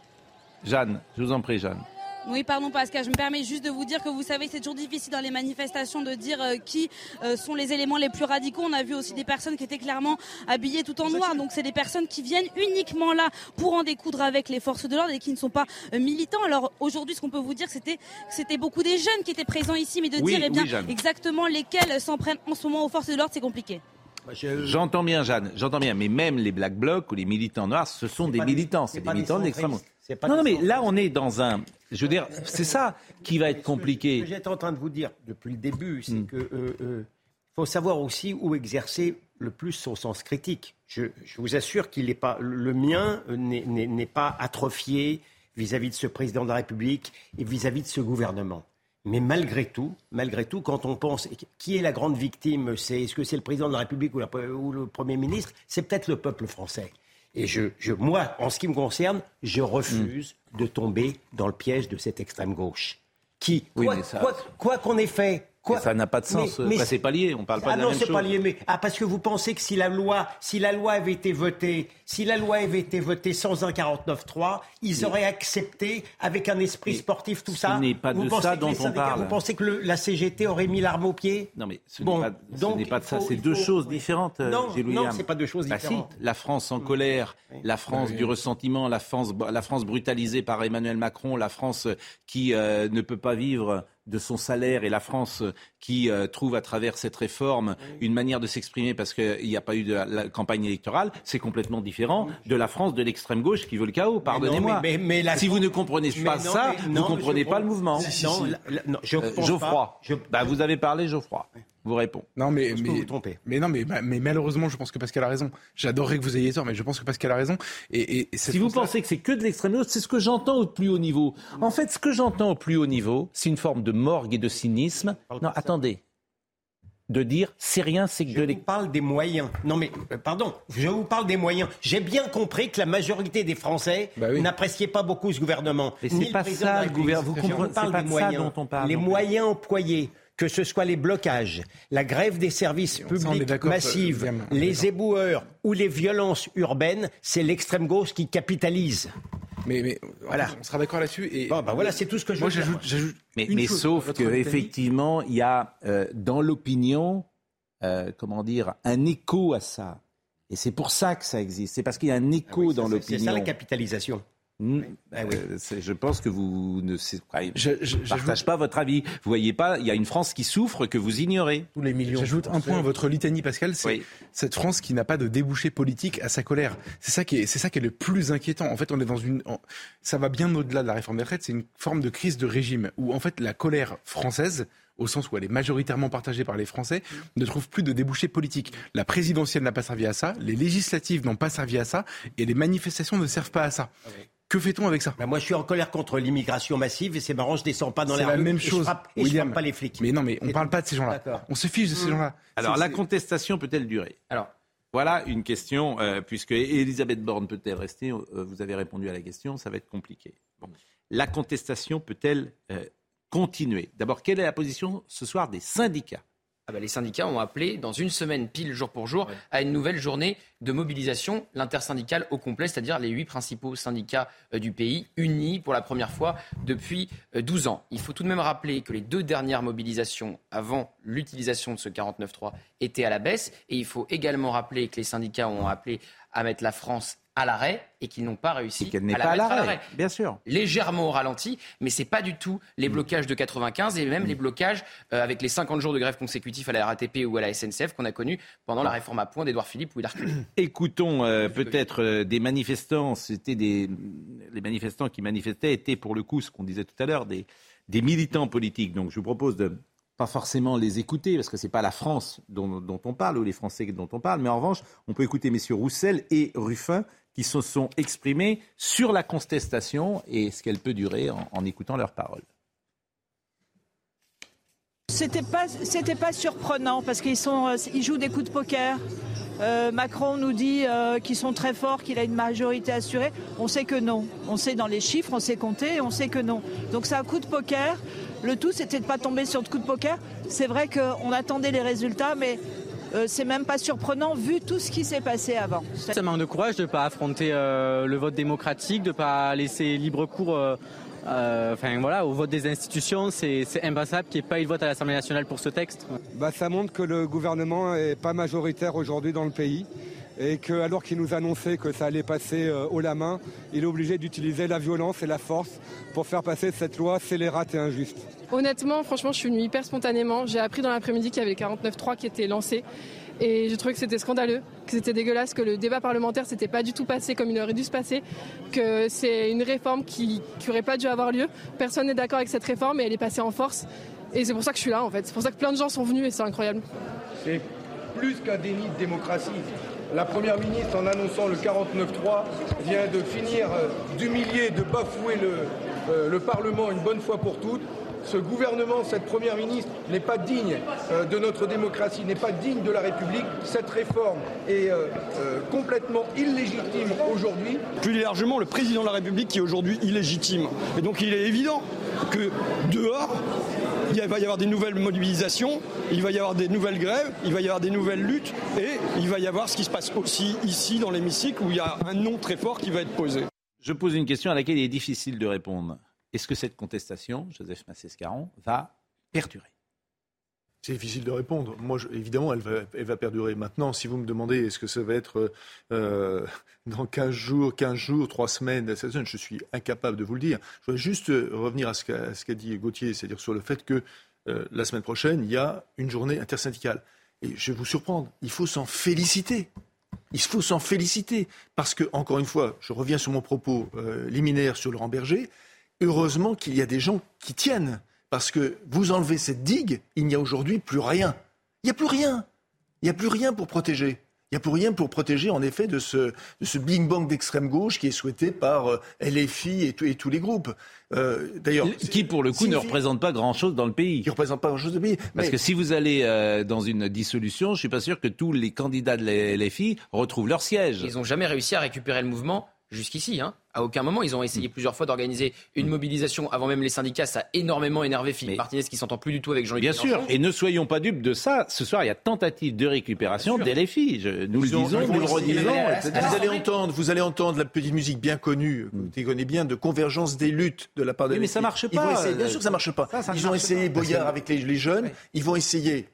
Jeanne, je vous en prie, Jeanne. Oui, pardon Pascal, je me permets juste de vous dire que vous savez, c'est toujours difficile dans les manifestations de dire euh, qui euh, sont les éléments les plus radicaux. On a vu aussi des personnes qui étaient clairement habillées tout en noir. Donc c'est des personnes qui viennent uniquement là pour en découdre avec les forces de l'ordre et qui ne sont pas euh, militants. Alors aujourd'hui, ce qu'on peut vous dire, c'était c'était beaucoup des jeunes qui étaient présents ici, mais de oui, dire eh bien oui, exactement lesquels s'en prennent en ce moment aux forces de l'ordre, c'est compliqué. J'entends bien Jeanne, j'entends bien, mais même les Black Blocs ou les militants noirs, ce sont c'est des militants, des, c'est, c'est des militants d'extrême gauche. Non, non, mais là, on est dans un... Je veux dire, c'est ça qui va être compliqué. Ce que, ce que j'étais en train de vous dire depuis le début, c'est mm. qu'il euh, euh, faut savoir aussi où exercer le plus son sens critique. Je, je vous assure qu'il n'est pas... Le mien n'est, n'est, n'est pas atrophié vis-à-vis de ce président de la République et vis-à-vis de ce gouvernement. Mais malgré tout, malgré tout, quand on pense... Qui est la grande victime ? C'est, est-ce que c'est le président de la République ou, la, ou le Premier ministre ? C'est peut-être le peuple français. Et je, je, moi, en ce qui me concerne, je refuse mmh. de tomber dans le piège de cette extrême gauche. Qui, oui, quoi, ça, quoi, quoi qu'on ait fait... Quoi, ça n'a pas de sens. Mais, mais bah, c'est pas lié. On parle pas ah de la non, même c'est chose. Pas lié. Mais ah, parce que vous pensez que si la loi, si la loi avait été votée, si la loi avait été votée sans un quarante-neuf trois, ils mais, auraient accepté avec un esprit sportif tout ce ça. Ce n'est pas vous de ça dont on parle. Vous pensez que le, la C G T aurait mis l'arme au pied ? Non, mais ce, bon, n'est, pas, ce donc, n'est pas de ça. C'est faut, deux faut, choses oui. différentes. Non, Gilles William. Non, c'est pas deux choses bah, différentes. Si, la France en colère, oui. la France oui. du ressentiment, la France, la France brutalisée par Emmanuel Macron, la France qui euh, ne peut pas vivre de son salaire, et la France qui euh, trouve à travers cette réforme une manière de s'exprimer parce qu'il n'y a pas eu de la, la campagne électorale, c'est complètement différent de la France de l'extrême gauche qui veut le chaos. Pardonnez-moi. Mais non, mais, mais, mais la... Si vous ne comprenez pas mais non, ça, mais, vous ne comprenez pas le mouvement. Non, je pense pas. Geoffroy. Je... Bah, vous avez parlé, Geoffroy. vous répond. Non mais, mais, vous vous mais, non, mais, mais malheureusement, je pense que Pascal a raison. J'adorerais que vous ayez tort, mais je pense que Pascal a raison. Et, et si vous pensez que c'est que de l'extrême gauche, c'est ce que j'entends au plus haut niveau. En fait, ce que j'entends au plus haut niveau, c'est une forme de morgue et de cynisme. Non, attendez. De dire, c'est rien, c'est que je de... Je vous parle des moyens. Non mais, pardon, je vous parle des moyens. J'ai bien compris que la majorité des Français bah oui. n'appréciaient pas beaucoup ce gouvernement. Mais c'est pas ça, le gouvernement. Vous comprenez, c'est pas de ça dont on parle. Les moyens employés... Que ce soit les blocages, la grève des services publics massive, euh, les éboueurs ou les violences urbaines, c'est l'extrême gauche qui capitalise. Mais, mais voilà, on sera d'accord là-dessus. Et bon, bah voilà, c'est tout ce que je. Moi, veux j'ajoute, dire. j'ajoute. Mais, mais sauf que effectivement, il y a euh, dans l'opinion, euh, comment dire, un écho à ça. Et c'est pour ça que ça existe. C'est parce qu'il y a un écho ah oui, dans ça, l'opinion. C'est ça la capitalisation. Mmh. Ah oui. euh, je pense que vous ne je, je, partagez pas votre avis. Vous voyez pas, il y a une France qui souffre que vous ignorez. Tous les millions. J'ajoute un point à votre litanie, Pascal, c'est oui. cette France qui n'a pas de débouché politique à sa colère. C'est ça qui est, c'est ça qui est le plus inquiétant. En fait, on est dans une, en, ça va bien au-delà de la réforme des retraites. C'est une forme de crise de régime où en fait la colère française, au sens où elle est majoritairement partagée par les Français, ne trouve plus de débouchés politiques. La présidentielle n'a pas servi à ça, les législatives n'ont pas servi à ça, et les manifestations ne servent pas à ça. Ah oui. Que fait-on avec ça ? Bah moi, je suis en colère contre l'immigration massive et c'est marrant, je descends pas dans c'est la, la rue même chose, et je frappe, et William, je frappe pas les flics. Mais non, mais on ne parle pas de ces gens-là. D'accord. On se fiche de ces mmh. gens-là. Alors, c'est, la c'est... contestation peut-elle durer ? Alors, voilà une question, euh, puisque Elisabeth Borne peut-elle rester ? euh, Vous avez répondu à la question, ça va être compliqué. Bon. La contestation peut-elle euh, continuer ? D'abord, quelle est la position ce soir des syndicats ? Ah bah, les syndicats ont appelé, dans une semaine pile, jour pour jour, ouais. à une nouvelle journée de mobilisation, l'intersyndicale au complet, c'est-à-dire les huit principaux syndicats du pays, unis pour la première fois depuis douze ans. Il faut tout de même rappeler que les deux dernières mobilisations avant l'utilisation de ce quarante-neuf trois étaient à la baisse. Et il faut également rappeler que les syndicats ont appelé à mettre la France à l'arrêt et qu'ils n'ont pas réussi à la pas mettre à l'arrêt. à l'arrêt. Bien sûr. Légèrement au ralenti, mais ce n'est pas du tout les blocages de quatre-vingt-quinze et même mmh. les blocages euh, avec les cinquante jours de grève consécutifs à la R A T P ou à la S N C F qu'on a connus pendant la réforme à point d'Edouard Philippe ou d'Arcule. Écoutons euh, peut-être euh, des manifestants. C'était des, les manifestants qui manifestaient étaient pour le coup, ce qu'on disait tout à l'heure, des, des militants politiques. Donc je vous propose de pas forcément les écouter, parce que ce n'est pas la France dont, dont on parle, ou les Français dont on parle, mais en revanche, on peut écouter messieurs Roussel et Ruffin, qui se sont exprimés sur la contestation et ce qu'elle peut durer en, en écoutant leurs paroles. C'était pas, c'était pas surprenant, parce qu'ils sont, ils jouent des coups de poker. Euh, Macron nous dit euh, qu'ils sont très forts, qu'il a une majorité assurée. On sait que non. On sait dans les chiffres, on sait compter, et on sait que non. Donc c'est un coup de poker. Le tout, c'était de pas tomber sur le coup de poker. C'est vrai qu'on attendait les résultats, mais euh, c'est même pas surprenant vu tout ce qui s'est passé avant. Ça manque de courage de pas affronter euh, le vote démocratique, de pas laisser libre cours euh, euh, enfin, voilà, au vote des institutions. C'est, c'est impensable qu'il n'y ait pas eu de vote à l'Assemblée nationale pour ce texte. Bah, ça montre que le gouvernement n'est pas majoritaire aujourd'hui dans le pays. Et que, alors qu'il nous annonçait que ça allait passer euh, haut la main, il est obligé d'utiliser la violence et la force pour faire passer cette loi scélérate et injuste. Honnêtement, franchement, je suis venue hyper spontanément. J'ai appris dans l'après-midi qu'il y avait le quarante-neuf trois qui était lancé. Et j'ai trouvé que c'était scandaleux, que c'était dégueulasse, que le débat parlementaire s'était pas du tout passé comme il aurait dû se passer, que c'est une réforme qui n'aurait pas dû avoir lieu. Personne n'est d'accord avec cette réforme et elle est passée en force. Et c'est pour ça que je suis là, en fait. C'est pour ça que plein de gens sont venus et c'est incroyable. C'est plus qu'un déni de démocratie. La Première ministre, en annonçant le quarante-neuf trois, vient de finir d'humilier, de bafouer le, le Parlement une bonne fois pour toutes. Ce gouvernement, cette Première ministre, n'est pas digne de notre démocratie, n'est pas digne de la République. Cette réforme est euh, complètement illégitime aujourd'hui. Plus largement, le président de la République qui est aujourd'hui illégitime. Et donc il est évident que dehors, il va y avoir des nouvelles mobilisations, il va y avoir des nouvelles grèves, il va y avoir des nouvelles luttes et il va y avoir ce qui se passe aussi ici dans l'hémicycle où il y a un nom très fort qui va être posé. Je pose une question à laquelle il est difficile de répondre. Est-ce que cette contestation, Joseph Macé-Scaron, va perdurer ? C'est difficile de répondre. Moi, je, évidemment, elle va, elle va perdurer. Maintenant, si vous me demandez est-ce que ça va être euh, dans quinze jours, quinze jours, trois semaines, je suis incapable de vous le dire. Je voudrais juste revenir à ce qu'a, à ce qu'a dit Gauthier, c'est-à-dire sur le fait que euh, la semaine prochaine, il y a une journée intersyndicale. Et je vais vous surprendre, il faut s'en féliciter. Il faut s'en féliciter parce que, encore une fois, je reviens sur mon propos euh, liminaire sur Laurent Berger, heureusement qu'il y a des gens qui tiennent. Parce que vous enlevez cette digue, il n'y a aujourd'hui plus rien. Il n'y a plus rien. Il n'y a plus rien pour protéger. Il n'y a plus rien pour protéger, en effet, de ce, de ce bling-bang d'extrême-gauche qui est souhaité par L F I et, tout, et tous les groupes. Euh, d'ailleurs, qui, pour le coup, ne représente pas grand-chose dans le pays. Qui ne représente pas grand-chose dans le pays. Parce mais... que si vous allez euh, dans une dissolution, je ne suis pas sûr que tous les candidats de la L F I retrouvent leur siège. Ils n'ont jamais réussi à récupérer le mouvement jusqu'ici, hein. À aucun moment, ils ont essayé mmh. plusieurs fois d'organiser une mobilisation avant même les syndicats. Ça a énormément énervé Philippe Martinez, qui s'entend plus du tout avec Jean-Luc Mélenchon. Bien sûr, et ne soyons pas dupes de ça. Ce soir, il y a tentative de récupération des L F I. Je, nous, nous le disons, nous le redisons. Vous allez entendre, vous allez entendre la petite musique bien connue, que vous connaissez bien, de convergence des luttes de la part de. Mais ça marche pas. Bien sûr, ça marche pas. Ils ont essayé Boyard avec les jeunes. Ils vont essayer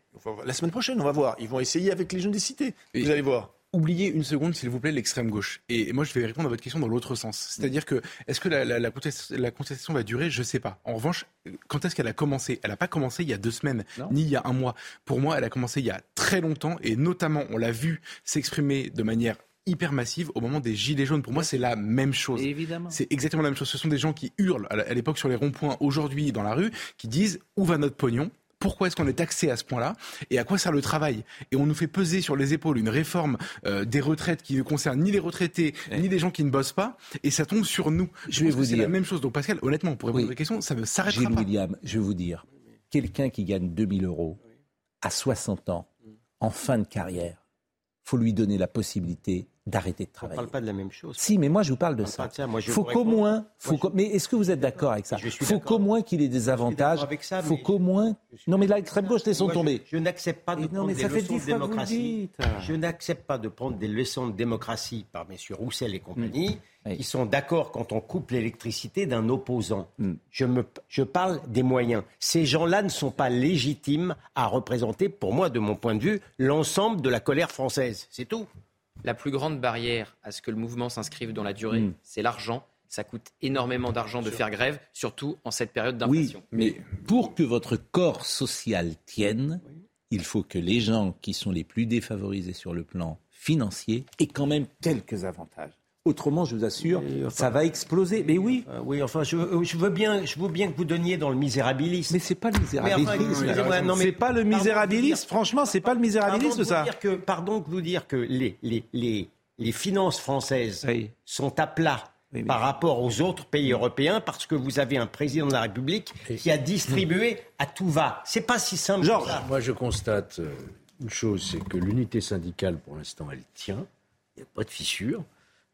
la semaine prochaine. On va voir. Ils vont essayer avec les jeunes des cités. Vous allez voir. Oubliez une seconde, s'il vous plaît, l'extrême gauche. Et moi, je vais répondre à votre question dans l'autre sens. C'est-à-dire que, est-ce que la, la, la, contestation, la contestation va durer ? Je ne sais pas. En revanche, quand est-ce qu'elle a commencé ? Elle n'a pas commencé il y a deux semaines, non. ni il y a un mois. Pour moi, elle a commencé il y a très longtemps. Et notamment, on l'a vu s'exprimer de manière hyper massive au moment des gilets jaunes. Pour moi, c'est la même chose. Évidemment. C'est exactement la même chose. Ce sont des gens qui hurlent à l'époque sur les ronds-points, aujourd'hui dans la rue, qui disent « Où va notre pognon ? » Pourquoi est-ce qu'on est taxé à ce point-là ? Et à quoi sert le travail ? Et on nous fait peser sur les épaules une réforme euh, des retraites qui ne concerne ni les retraités, ouais. ni les gens qui ne bossent pas, et ça tombe sur nous. Je, je vais vous dire. C'est la même chose. Donc Pascal, honnêtement, pour répondre oui. à votre question, ça ne s'arrêtera Gilles pas. Gilles William, je vais vous dire, quelqu'un qui gagne deux mille euros à soixante ans, en fin de carrière, il faut lui donner la possibilité d'arrêter de travailler. On ne parle pas de la même chose. Si, mais moi je vous parle de on ça. De ça. Moi, je faut qu'au moins, faut moi, je... mais est-ce que vous êtes d'accord avec ça ? Faut qu'au moins qu'il ait des avantages. Ça, faut qu'au moins. Non, mais l'extrême gauche laissons tomber. Je, je n'accepte pas de Et prendre non, mais des ça leçons de démocratie. Je n'accepte pas de prendre des leçons de démocratie par messieurs Roussel et compagnie, mmh. qui oui. sont d'accord quand on coupe l'électricité d'un opposant. Mmh. Je me, je parle des moyens. Ces gens-là ne sont pas légitimes à représenter, pour moi, de mon point de vue, l'ensemble de la colère française. C'est tout. La plus grande barrière à ce que le mouvement s'inscrive dans la durée, mmh. c'est l'argent. Ça coûte énormément d'argent de faire grève, surtout en cette période d'inflation. Oui, mais pour que votre corps social tienne, oui. il faut que les gens qui sont les plus défavorisés sur le plan financier aient quand même quelques avantages. Autrement, je vous assure, oui, enfin, ça va exploser. Mais oui. Euh, oui, enfin, je, je, veux bien, je veux bien que vous donniez dans le misérabilisme. Mais c'est pas le misérabilisme. Mais enfin, oui, oui, non, mais c'est pas le misérabilisme. Dire, franchement, c'est pas le misérabilisme, ça. Que, pardon de vous dire que les, les, les, les finances françaises oui. sont à plat oui, mais... par rapport aux autres pays européens parce que vous avez un président de la République Et... qui a distribué mmh. à tout va. C'est pas si simple Georges, que ça. Moi, je constate une chose, c'est que l'unité syndicale, pour l'instant, elle tient. Il n'y a pas de fissure.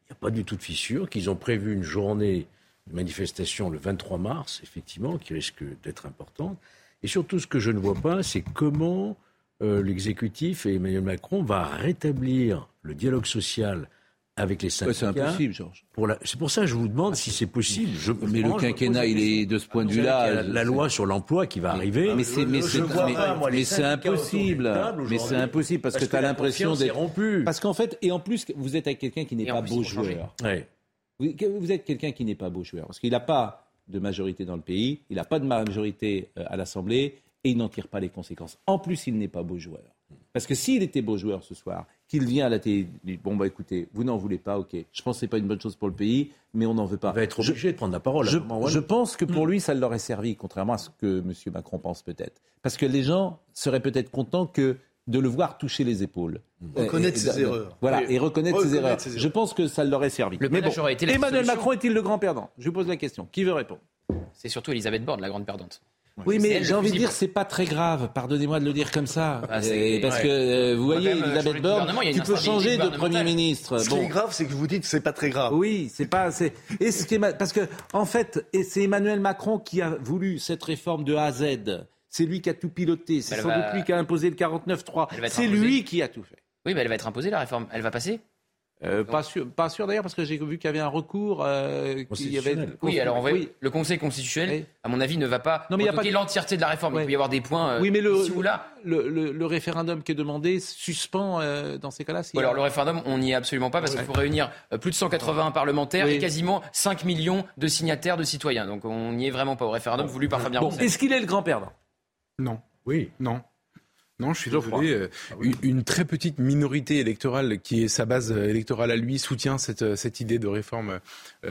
Il n'y a pas du tout de fissure, qu'ils ont prévu une journée de manifestation le vingt-trois mars, effectivement, qui risque d'être importante. Et surtout, ce que je ne vois pas, c'est comment euh, l'exécutif et Emmanuel Macron va rétablir le dialogue social avec les syndicats. Ouais, c'est impossible, Georges. Pour la... C'est pour ça que je vous demande ah, si c'est possible. Je... Mais je le quinquennat, il est de ce point de vue-là. La, la loi sur l'emploi qui va mais, arriver. Mais c'est, mais je, c'est, je mais, pas, moi, mais c'est impossible. Mais c'est impossible parce, parce que, que tu as l'impression d'être rompu. Parce qu'en fait, et en plus, vous êtes avec quelqu'un qui n'est et pas beau joueur. Ouais. Vous, vous êtes quelqu'un qui n'est pas beau joueur parce qu'il n'a pas de majorité dans le pays, il n'a pas de majorité à l'Assemblée et il n'en tire pas les conséquences. En plus, il n'est pas beau joueur. Parce que s'il était beau joueur ce soir, qu'il vient à la télé, dit bon bah écoutez, vous n'en voulez pas, ok. Je pense que c'est pas une bonne chose pour le pays, mais on n'en veut pas. Il va être obligé je, de prendre la parole. Je, je pense que pour lui, ça l'aurait servi, contrairement à ce que M. Macron pense peut-être, parce que les gens seraient peut-être contents que de le voir toucher les épaules, reconnaître euh, et, ses euh, erreurs. Voilà et, et reconnaître, reconnaître ses, erreurs. ses erreurs. Je pense que ça l'aurait servi. Le mais bon, aurait été Emmanuel Macron est-il le grand perdant ? Je vous pose la question. Qui veut répondre ? C'est surtout Elisabeth Borne, la grande perdante. Oui, mais j'ai envie de dire, c'est pas très grave. Pardonnez-moi de le dire comme ça. Ah, c'est... Parce que, ouais. vous voyez, Elisabeth Borne, tu peux changer de Premier ministre. Ce bon. qui est grave, c'est que vous dites, c'est pas très grave. Oui, c'est pas, c'est, et ce qui est... parce que, en fait, et c'est Emmanuel Macron qui a voulu cette réforme de A à Z. C'est lui qui a tout piloté. C'est sans va... doute lui qui a imposé le quarante-neuf trois. C'est imposée. Lui qui a tout fait. Oui, mais elle va être imposée, la réforme. Elle va passer? Euh, pas sûr, pas sûr d'ailleurs, parce que j'ai vu qu'il y avait un recours euh, qui avait. Oui, alors on va... oui. le Conseil constitutionnel, oui. à mon avis, ne va pas non, mais retoquer y a pas... l'entièreté de la réforme. Ouais. Il peut y avoir des points. Euh, oui, mais le, ici ou là. Le, le, le référendum qui est demandé suspend euh, dans ces cas-là. Si bon, a... Alors le référendum, on n'y est absolument pas parce ouais. qu'il faut réunir euh, plus de cent quatre-vingts parlementaires oui. et quasiment cinq millions de signataires de citoyens. Donc on n'y est vraiment pas au référendum voulu par Fabien Roussel. Bon, est-ce qu'il est le grand perdant ? Non. Oui. Non. Non, je suis désolé. Ah oui. une, une très petite minorité électorale qui est sa base électorale à lui soutient cette, cette idée de réforme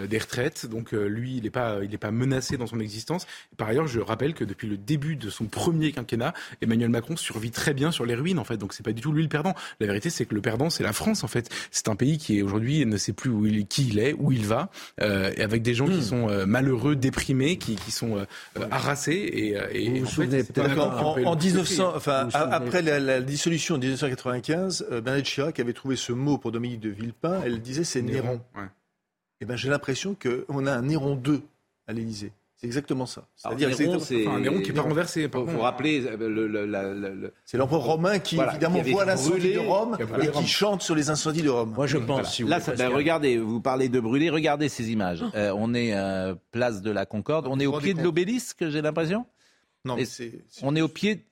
des retraites. Donc lui, il n'est pas, il n'est pas menacé dans son existence. Par ailleurs, je rappelle que depuis le début de son premier quinquennat, Emmanuel Macron survit très bien sur les ruines, en fait. Donc c'est pas du tout lui le perdant. La vérité, c'est que le perdant, c'est la France, en fait. C'est un pays qui aujourd'hui ne sait plus où il, qui il est, où il va, euh, avec des gens mmh. qui sont euh, malheureux, déprimés, qui, qui sont euh, oui. harassés. Et, et vous en vous souvenez fait, peut-être en, en, en dix-neuf cents, enfin après la, la dissolution en dix-neuf cent quatre-vingt-quinze, euh, Bernard Chirac avait trouvé ce mot pour Dominique de Villepin. Elle disait c'est Néron. Ouais. Et ben j'ai l'impression que on a un Néron deux à l'Élysée. C'est exactement ça. C'est-à-dire Néron, c'est, c'est... Enfin, un Néron qui n'est pas renversé. Pour rappeler, le, le, la, le... c'est l'empereur romain qui voilà, évidemment qui voit l'incendie brûlé, de Rome et qui, Rome. qui chante sur les incendies de Rome. Moi, je pense. Voilà. Si vous là, ça, ben, regardez, vous parlez de brûler. Regardez ces images. Euh, on est euh, place de la Concorde. On est au pied de l'obélisque. J'ai l'impression. Non, mais c'est, c'est... on est au pied.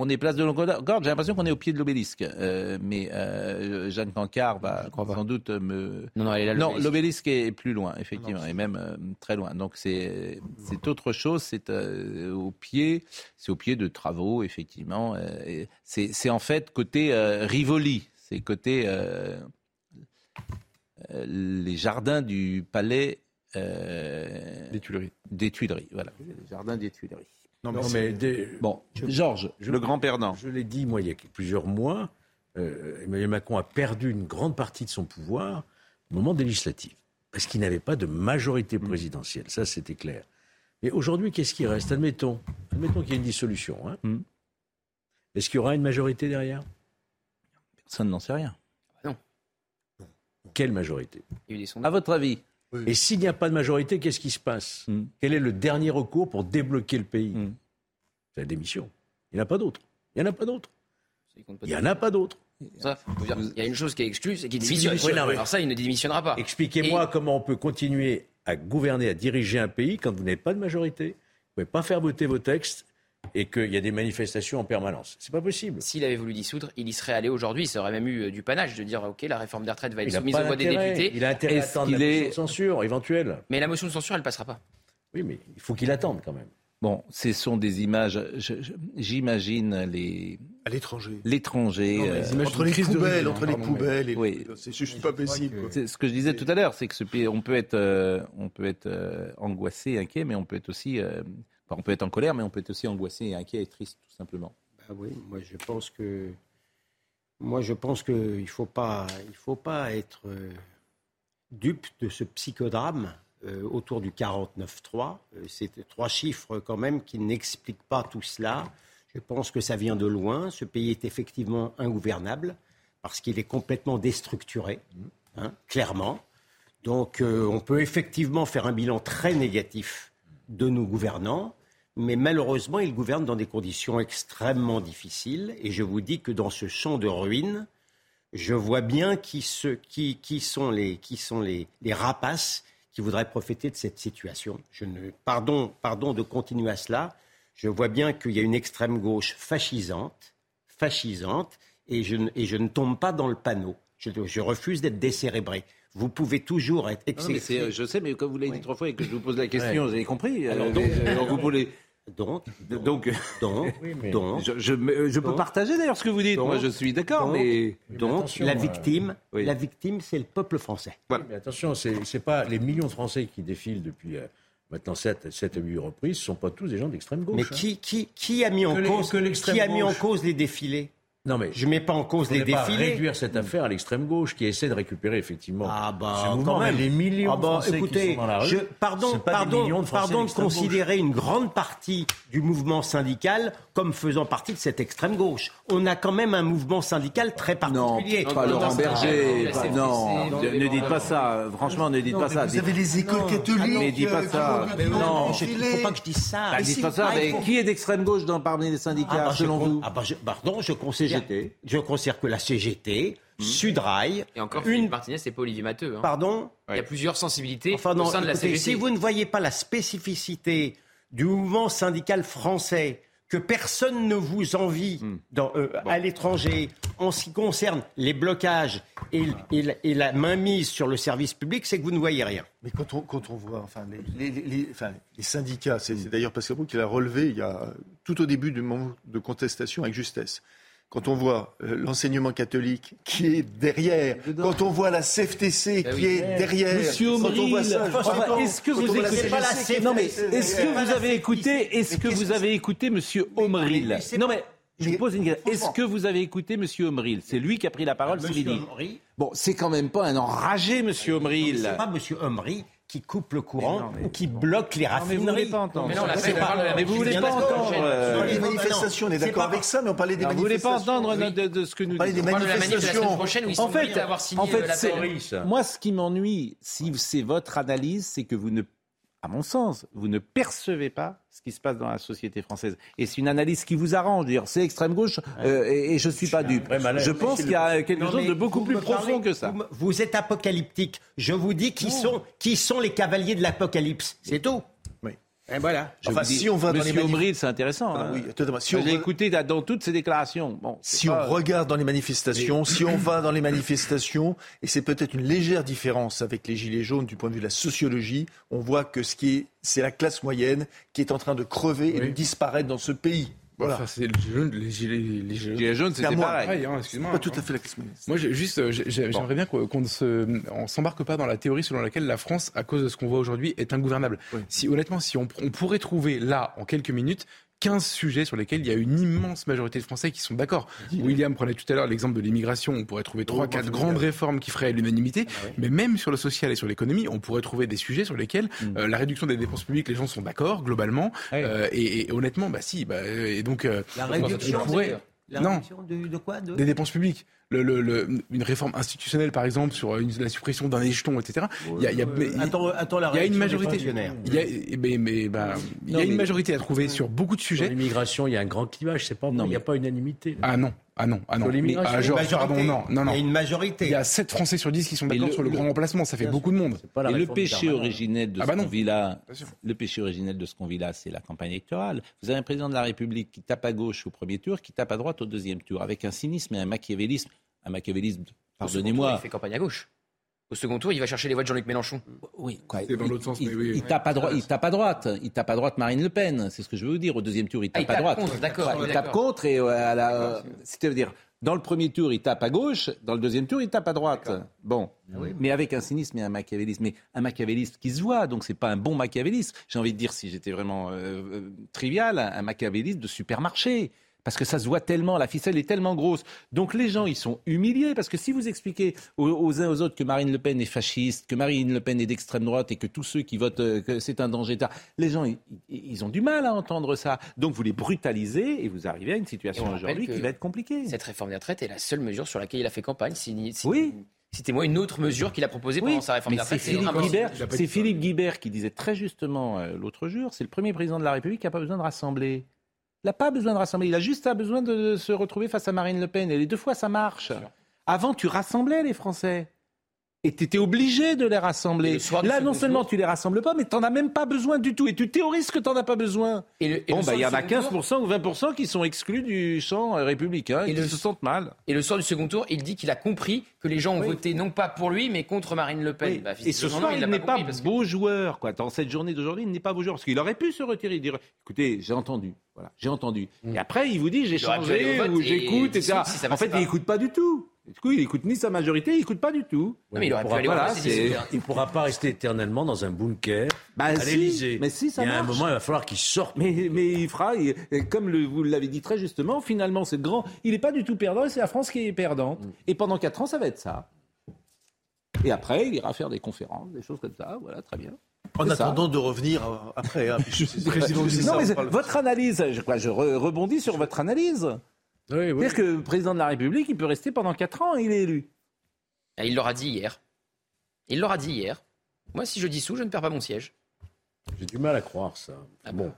On est place de l'Oncorde, j'ai l'impression qu'on est au pied de l'obélisque. Euh, mais euh, Jeanne Cancard va sans doute me... Non, non, elle est là, l'obélisque. Non, l'obélisque est plus loin, effectivement, non, et même euh, très loin. Donc c'est, c'est autre chose, c'est, euh, au pied, c'est au pied de travaux, effectivement. Euh, et c'est, c'est en fait côté euh, Rivoli, c'est côté euh, euh, les jardins du palais... Euh, des Tuileries. Des Tuileries, voilà, les jardins des Tuileries. Non, non mais, mais des... bon, je... Georges, je... le grand perdant. Je l'ai dit moi il y a plusieurs mois, euh, Emmanuel Macron a perdu une grande partie de son pouvoir au moment des législatives, parce qu'il n'avait pas de majorité présidentielle, mmh. ça c'était clair. Mais aujourd'hui, qu'est-ce qui reste ? Admettons, admettons qu'il y ait une dissolution. Hein. Mmh. Est-ce qu'il y aura une majorité derrière ? Personne n'en sait rien. Non. Quelle majorité ? À votre avis ? Oui. Et s'il n'y a pas de majorité, qu'est-ce qui se passe ? mm. Quel est le dernier recours pour débloquer le pays ? mm. C'est la démission. Il n'y en a pas d'autre. Il n'y en a pas d'autre. Il n'y en a pas d'autre. Ça, dire, il y a une chose qui est exclue, c'est qu'il démissionne. Oui, non, mais... Alors ça, il ne démissionnera pas. Expliquez-moi Et... comment on peut continuer à gouverner, à diriger un pays quand vous n'avez pas de majorité. Vous ne pouvez pas faire voter vos textes. Et qu'il y a des manifestations en permanence. C'est pas possible. S'il avait voulu dissoudre, il y serait allé aujourd'hui. Ça aurait même eu du panache de dire ok, la réforme des retraites va être soumise aux voix des députés. Il a intérêt Est-ce à attendre la est... motion de censure éventuelle. Mais la motion de censure, elle passera pas. Oui, mais il faut qu'il attende quand même. Bon, ce sont des images. Je, je, j'imagine les. À l'étranger. L'étranger. Non, euh, entre les poubelles, entre les poubelles. Oui. C'est juste pas possible. Que... C'est ce que je disais c'est... tout à l'heure, c'est que ce pays, on peut être, euh, on peut être euh, angoissé, inquiet, mais on peut être aussi. Euh, On peut être en colère, mais on peut être aussi angoissé, inquiet et triste, tout simplement. Ben oui, moi je pense que, moi je pense que il ne faut pas, il faut pas être dupe de ce psychodrame euh, autour du quarante-neuf trois. C'est trois chiffres quand même qui n'expliquent pas tout cela. Je pense que ça vient de loin. Ce pays est effectivement ingouvernable parce qu'il est complètement déstructuré, hein, clairement. Donc euh, on peut effectivement faire un bilan très négatif de nos gouvernants, mais malheureusement, ils gouvernent dans des conditions extrêmement difficiles. Et je vous dis que dans ce champ de ruines, je vois bien qui, se, qui, qui sont, les, qui sont les, les rapaces qui voudraient profiter de cette situation. Je ne, pardon, pardon de continuer à cela. Je vois bien qu'il y a une extrême gauche fascisante, fascisante, et je, et je ne tombe pas dans le panneau. Je, je refuse d'être décérébré. Vous pouvez toujours être excessif. Euh, je sais, mais comme vous l'avez oui. dit trois fois et que je vous pose la question, ouais. vous avez compris. Alors, donc, euh, donc, vous pouvez... donc, donc, donc, donc, oui, mais... donc je, je, je donc, peux partager d'ailleurs ce que vous dites. Donc, moi, je suis d'accord, donc, mais donc mais la victime, euh, oui. la victime, c'est le peuple français. Voilà. Oui, mais attention, c'est, c'est pas les millions de Français qui défilent depuis. Euh... Maintenant, sept à huit reprises, ne sont pas tous des gens d'extrême gauche. Mais hein. qui, qui, qui a mis en que cause les, qui a mis en cause les défilés? Non mais je ne mets pas en cause les défilés. Réduire cette affaire à l'extrême gauche qui essaie de récupérer effectivement ah bah, ce mouvement. Mais les millions ah bah, de Français écoutez, qui sont dans la rue. Je, pardon, pardon, de pardon de considérer gauche. Une grande partie du mouvement syndical comme faisant partie de cette extrême gauche. On a quand même un mouvement syndical très particulier. Non, pas Laurent Berger. Non, ne dites pas ça. Franchement, ne dites pas ça. Vous avez les écoles catholiques. Ne dites pas ça. Non, il ne faut pas que je dise ça. Ne dites pas ça. Qui est d'extrême gauche parmi les syndicats selon vous ? Pardon, je conseille. Je considère que la C G T, mmh. Sudrail... Et encore, Philippe une... Martinez, c'est pas Olivier Matteu. Hein. Pardon ? Il y a plusieurs sensibilités enfin, non, au sein écoutez, de la C G T. Si vous ne voyez pas la spécificité du mouvement syndical français, que personne ne vous envie mmh. dans, euh, bon. à l'étranger, en ce qui concerne les blocages et, et, la, et la mainmise sur le service public, c'est que vous ne voyez rien. Mais quand on, quand on voit enfin, les, les, les, enfin, les syndicats, c'est, c'est d'ailleurs Pascal Praud qui l'a relevé il y a, tout au début du moment de contestation avec justesse. Quand on voit l'enseignement catholique qui est derrière, quand on voit la C F T C qui est derrière, Monsieur Omrille, est-ce que vous écoutez Non mais est-ce que vous avez écouté Est-ce que vous avez écouté Monsieur Omrille Non mais je vous pose une question. Est-ce que vous avez écouté Monsieur Omrille C'est lui qui a pris la parole ce midi. Bon, c'est quand même pas un enragé, Monsieur Omrille. C'est pas Monsieur Omrille qui coupe le courant mais non, mais ou qui bon. bloque les raffineries. Non, mais vous ne voulez pas entendre. Mais non, c'est pas, pas, mais vous ne voulez pas entendre. Euh, les manifestations, on est d'accord avec ça, mais on parlait des non, manifestations. Vous ne voulez pas entendre oui. de, de ce que on nous disons. On parle de la manifestation prochaine où ils sont obligés d'avoir signé en fait, la Paris. Moi, ce qui m'ennuie, si c'est votre analyse, c'est que vous ne, à mon sens, vous ne percevez pas ce qui se passe dans la société française. Et c'est une analyse qui vous arrange. D'ailleurs, c'est extrême-gauche euh, et, et je ne suis pas dupe. Je pense qu'il y a quelque non, chose de beaucoup plus profond parlez, que ça. Vous, vous êtes apocalyptique. Je vous dis qui sont, qui sont les cavaliers de l'apocalypse. C'est tout. Oui. Et voilà. Enfin, dis, si on va Monsieur Omrille, c'est intéressant. Ah, hein. oui, si on J'ai re... écouté dans toutes ses déclarations. Bon, si pas... on regarde dans les manifestations, si on va dans les manifestations, et c'est peut-être une légère différence avec les Gilets jaunes du point de vue de la sociologie, on voit que ce qui est... c'est la classe moyenne qui est en train de crever oui. et de disparaître dans ce pays. Voilà. Enfin, c'est les jeunes, les gilets, les gilets, les gilets jaunes, c'était pareil. pareil hein, excuse-moi. C'est pas tout à fait la classe moyenne. Moi, j'ai, juste, j'ai, j'ai, bon. j'aimerais bien qu'on ne se, on s'embarque pas dans la théorie selon laquelle la France, à cause de ce qu'on voit aujourd'hui, est ingouvernable. Oui. Si honnêtement, si on, on pourrait trouver là, en quelques minutes, quinze sujets sur lesquels il y a une immense majorité de Français qui sont d'accord. Oui. William prenait tout à l'heure l'exemple de l'immigration. On pourrait trouver trois, quatre grandes réformes qui feraient l'unanimité. Ah ouais. Mais même sur le social et sur l'économie, on pourrait trouver des sujets sur lesquels mmh. euh, la réduction des dépenses publiques, les gens sont d'accord globalement. Ouais. Euh, et, et honnêtement, bah si. Bah, et donc euh, la réduction, on pourrait... la non. réduction de, de quoi de... des dépenses publiques. Le, le, le, une réforme institutionnelle, par exemple, sur une, la suppression d'un échelon, et cetera. Il y a, il y a, il, attends, attends la il y a une majorité. Il y a, mais, mais, bah, il non, y a une mais, majorité à trouver sur beaucoup de sujets. Sur l'immigration, il y a un grand clivage. C'est pas, non, il n'y a pas unanimité. Ah non. Ah non, ah non. Mais, ah, genre, pardon, non, non, non. Il y a une majorité. Il y a sept Français sur dix qui sont d'accord le, sur le, le grand remplacement. Ça fait beaucoup de monde. Et le péché originel de ah bah ce qu'on vit là, le péché originel de ce qu'on vit là, c'est la campagne électorale. Vous avez un président de la République qui tape à gauche au premier tour, qui tape à droite au deuxième tour, avec un cynisme et un machiavélisme, un machiavélisme. Pardonnez-moi. Il fait campagne à gauche. Au second tour, il va chercher les voix de Jean-Luc Mélenchon. Oui, quoi. C'est dans l'autre sens, mais oui. Il tape à droite, il tape à droite, il tape à droite Marine Le Pen, c'est ce que je veux vous dire. Au deuxième tour, il tape, ah, il tape à droite. Contre, d'accord, il tape contre et à la... c'est-à-dire dans le premier tour, il tape à gauche, dans le deuxième tour, il tape à droite. D'accord. Bon, oui. mais avec un cynisme et un machiavélisme, mais un machiavéliste qui se voit, donc c'est pas un bon machiavéliste. J'ai envie de dire, si j'étais vraiment euh, trivial, un machiavéliste de supermarché. Parce que ça se voit tellement, la ficelle est tellement grosse. Donc les gens, ils sont humiliés. Parce que si vous expliquez aux, aux uns aux autres que Marine Le Pen est fasciste, que Marine Le Pen est d'extrême droite et que tous ceux qui votent, euh, que c'est un danger, les gens, ils, ils ont du mal à entendre ça. Donc vous les brutalisez et vous arrivez à une situation aujourd'hui qui va être compliquée. Cette réforme des retraites est la seule mesure sur laquelle il a fait campagne. Si, si... Oui. Citez-moi une autre mesure qu'il a proposée pendant oui, sa réforme. Mais c'est, Philippe Guibert, c'est Philippe Guibert qui disait très justement euh, l'autre jour, c'est le premier président de la République qui n'a pas besoin de rassembler. Il n'a pas besoin de rassembler, il a juste besoin de se retrouver face à Marine Le Pen. Et les deux fois, ça marche. Avant, tu rassemblais les Français. Et tu étais obligé de les rassembler. Là, non seulement tu ne les rassembles pas, mais tu n'en as même pas besoin du tout. Et tu théorises que tu n'en as pas besoin. Et le, et bon, bah, il y en a quinze pour cent ou vingt pour cent qui sont exclus du champ républicain et, et qui le, se sentent mal. Et le soir du second tour, il dit qu'il a compris que les gens ont oui. voté non pas pour lui, mais contre Marine Le Pen. Oui. Bah, et ce soir, il, il n'est pas, pas beau que... joueur. Quoi. Dans cette journée d'aujourd'hui, il n'est pas beau joueur. Parce qu'il aurait pu se retirer et dire « Écoutez, j'ai entendu. » Voilà, j'ai entendu. Mmh. Et après, il vous dit « J'ai il changé » ou « J'écoute » et ça. En fait, il n'écoute pas du tout. Du coup, il n'écoute ni sa majorité, il n'écoute pas du tout. Non, mais il ne pourra, voilà, pourra pas rester éternellement dans un bunker bah, à si, l'Élysée. Mais si, ça marche. Il y a un moment, il va falloir qu'il sorte. Mais, mais il fera, il, comme le, vous l'avez dit très justement, finalement, c'est grand. Il n'est pas du tout perdant et c'est la France qui est perdante. Mm. Et pendant quatre ans, ça va être ça. Et après, il ira faire des conférences, des choses comme ça. Voilà, très bien. En c'est attendant ça. de revenir après. Hein, je suis président du Sénat. Non, mais votre analyse, je, quoi, je re, rebondis sur votre analyse. Oui, oui. C'est-à-dire que le président de la République, il peut rester pendant quatre ans et il est élu. Il l'aura dit hier. Il l'aura dit hier. Moi, si je dissous, je ne perds pas mon siège. J'ai du mal à croire ça. Ah bon.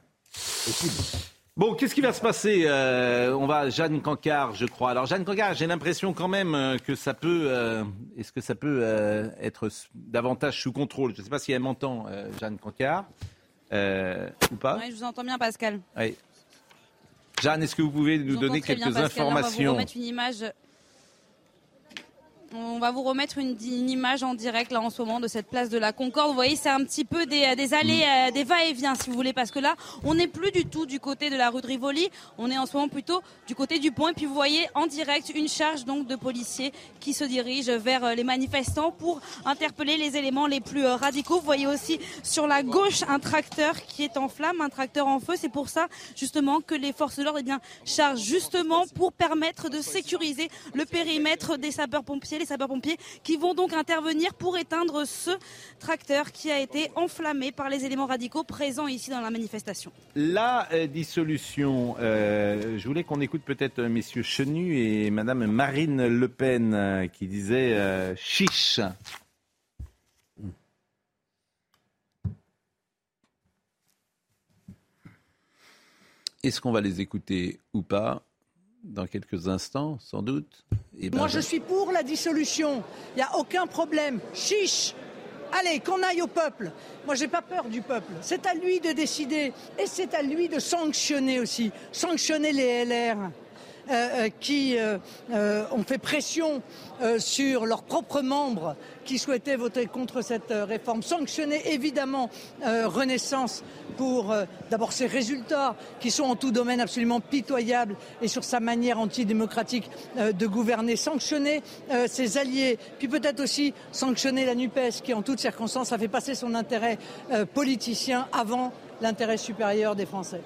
Bon, qu'est-ce qui va se passer euh, On va Jeanne Cancard, je crois. Alors, Jeanne Cancard, j'ai l'impression quand même que ça peut... Euh, est-ce que ça peut euh, être davantage sous contrôle? Je ne sais pas si elle m'entend, euh, Jeanne Cancard, euh, ou pas. Oui, je vous entends bien, Pascal. Oui. Jeanne, est-ce que vous pouvez nous J'entends donner quelques bien, Pascal, informations? On va vous remettre une image. On va vous remettre une, une image en direct là en ce moment de cette place de la Concorde. Vous voyez, c'est un petit peu des, des allées, des va-et-vient si vous voulez, parce que là, on n'est plus du tout du côté de la rue de Rivoli. On est en ce moment plutôt du côté du pont. Et puis vous voyez en direct une charge donc de policiers qui se dirigent vers les manifestants pour interpeller les éléments les plus radicaux. Vous voyez aussi sur la gauche un tracteur qui est en flamme, un tracteur en feu. C'est pour ça justement que les forces de l'ordre eh bien chargent justement pour permettre de sécuriser le périmètre des sapeurs-pompiers, les sapeurs-pompiers qui vont donc intervenir pour éteindre ce tracteur qui a été enflammé par les éléments radicaux présents ici dans la manifestation. La euh, dissolution, euh, je voulais qu'on écoute peut-être messieurs Chenu et madame Marine Le Pen euh, qui disait euh, chiche. Est-ce qu'on va les écouter ou pas ? Dans quelques instants, sans doute. Et ben... Moi, je suis pour la dissolution. Il n'y a aucun problème. Chiche ! Allez, qu'on aille au peuple. Moi, j'ai pas peur du peuple. C'est à lui de décider. Et c'est à lui de sanctionner aussi. Sanctionner les L R euh, qui euh, euh, ont fait pression euh, sur leurs propres membres qui souhaitaient voter contre cette euh, réforme. Sanctionner, évidemment, euh, Renaissance pour euh, d'abord ses résultats qui sont en tout domaine absolument pitoyables et sur sa manière antidémocratique euh, de gouverner, sanctionner euh, ses alliés, puis peut-être aussi sanctionner la NUPES qui en toutes circonstances a fait passer son intérêt euh, politicien avant l'intérêt supérieur des Français.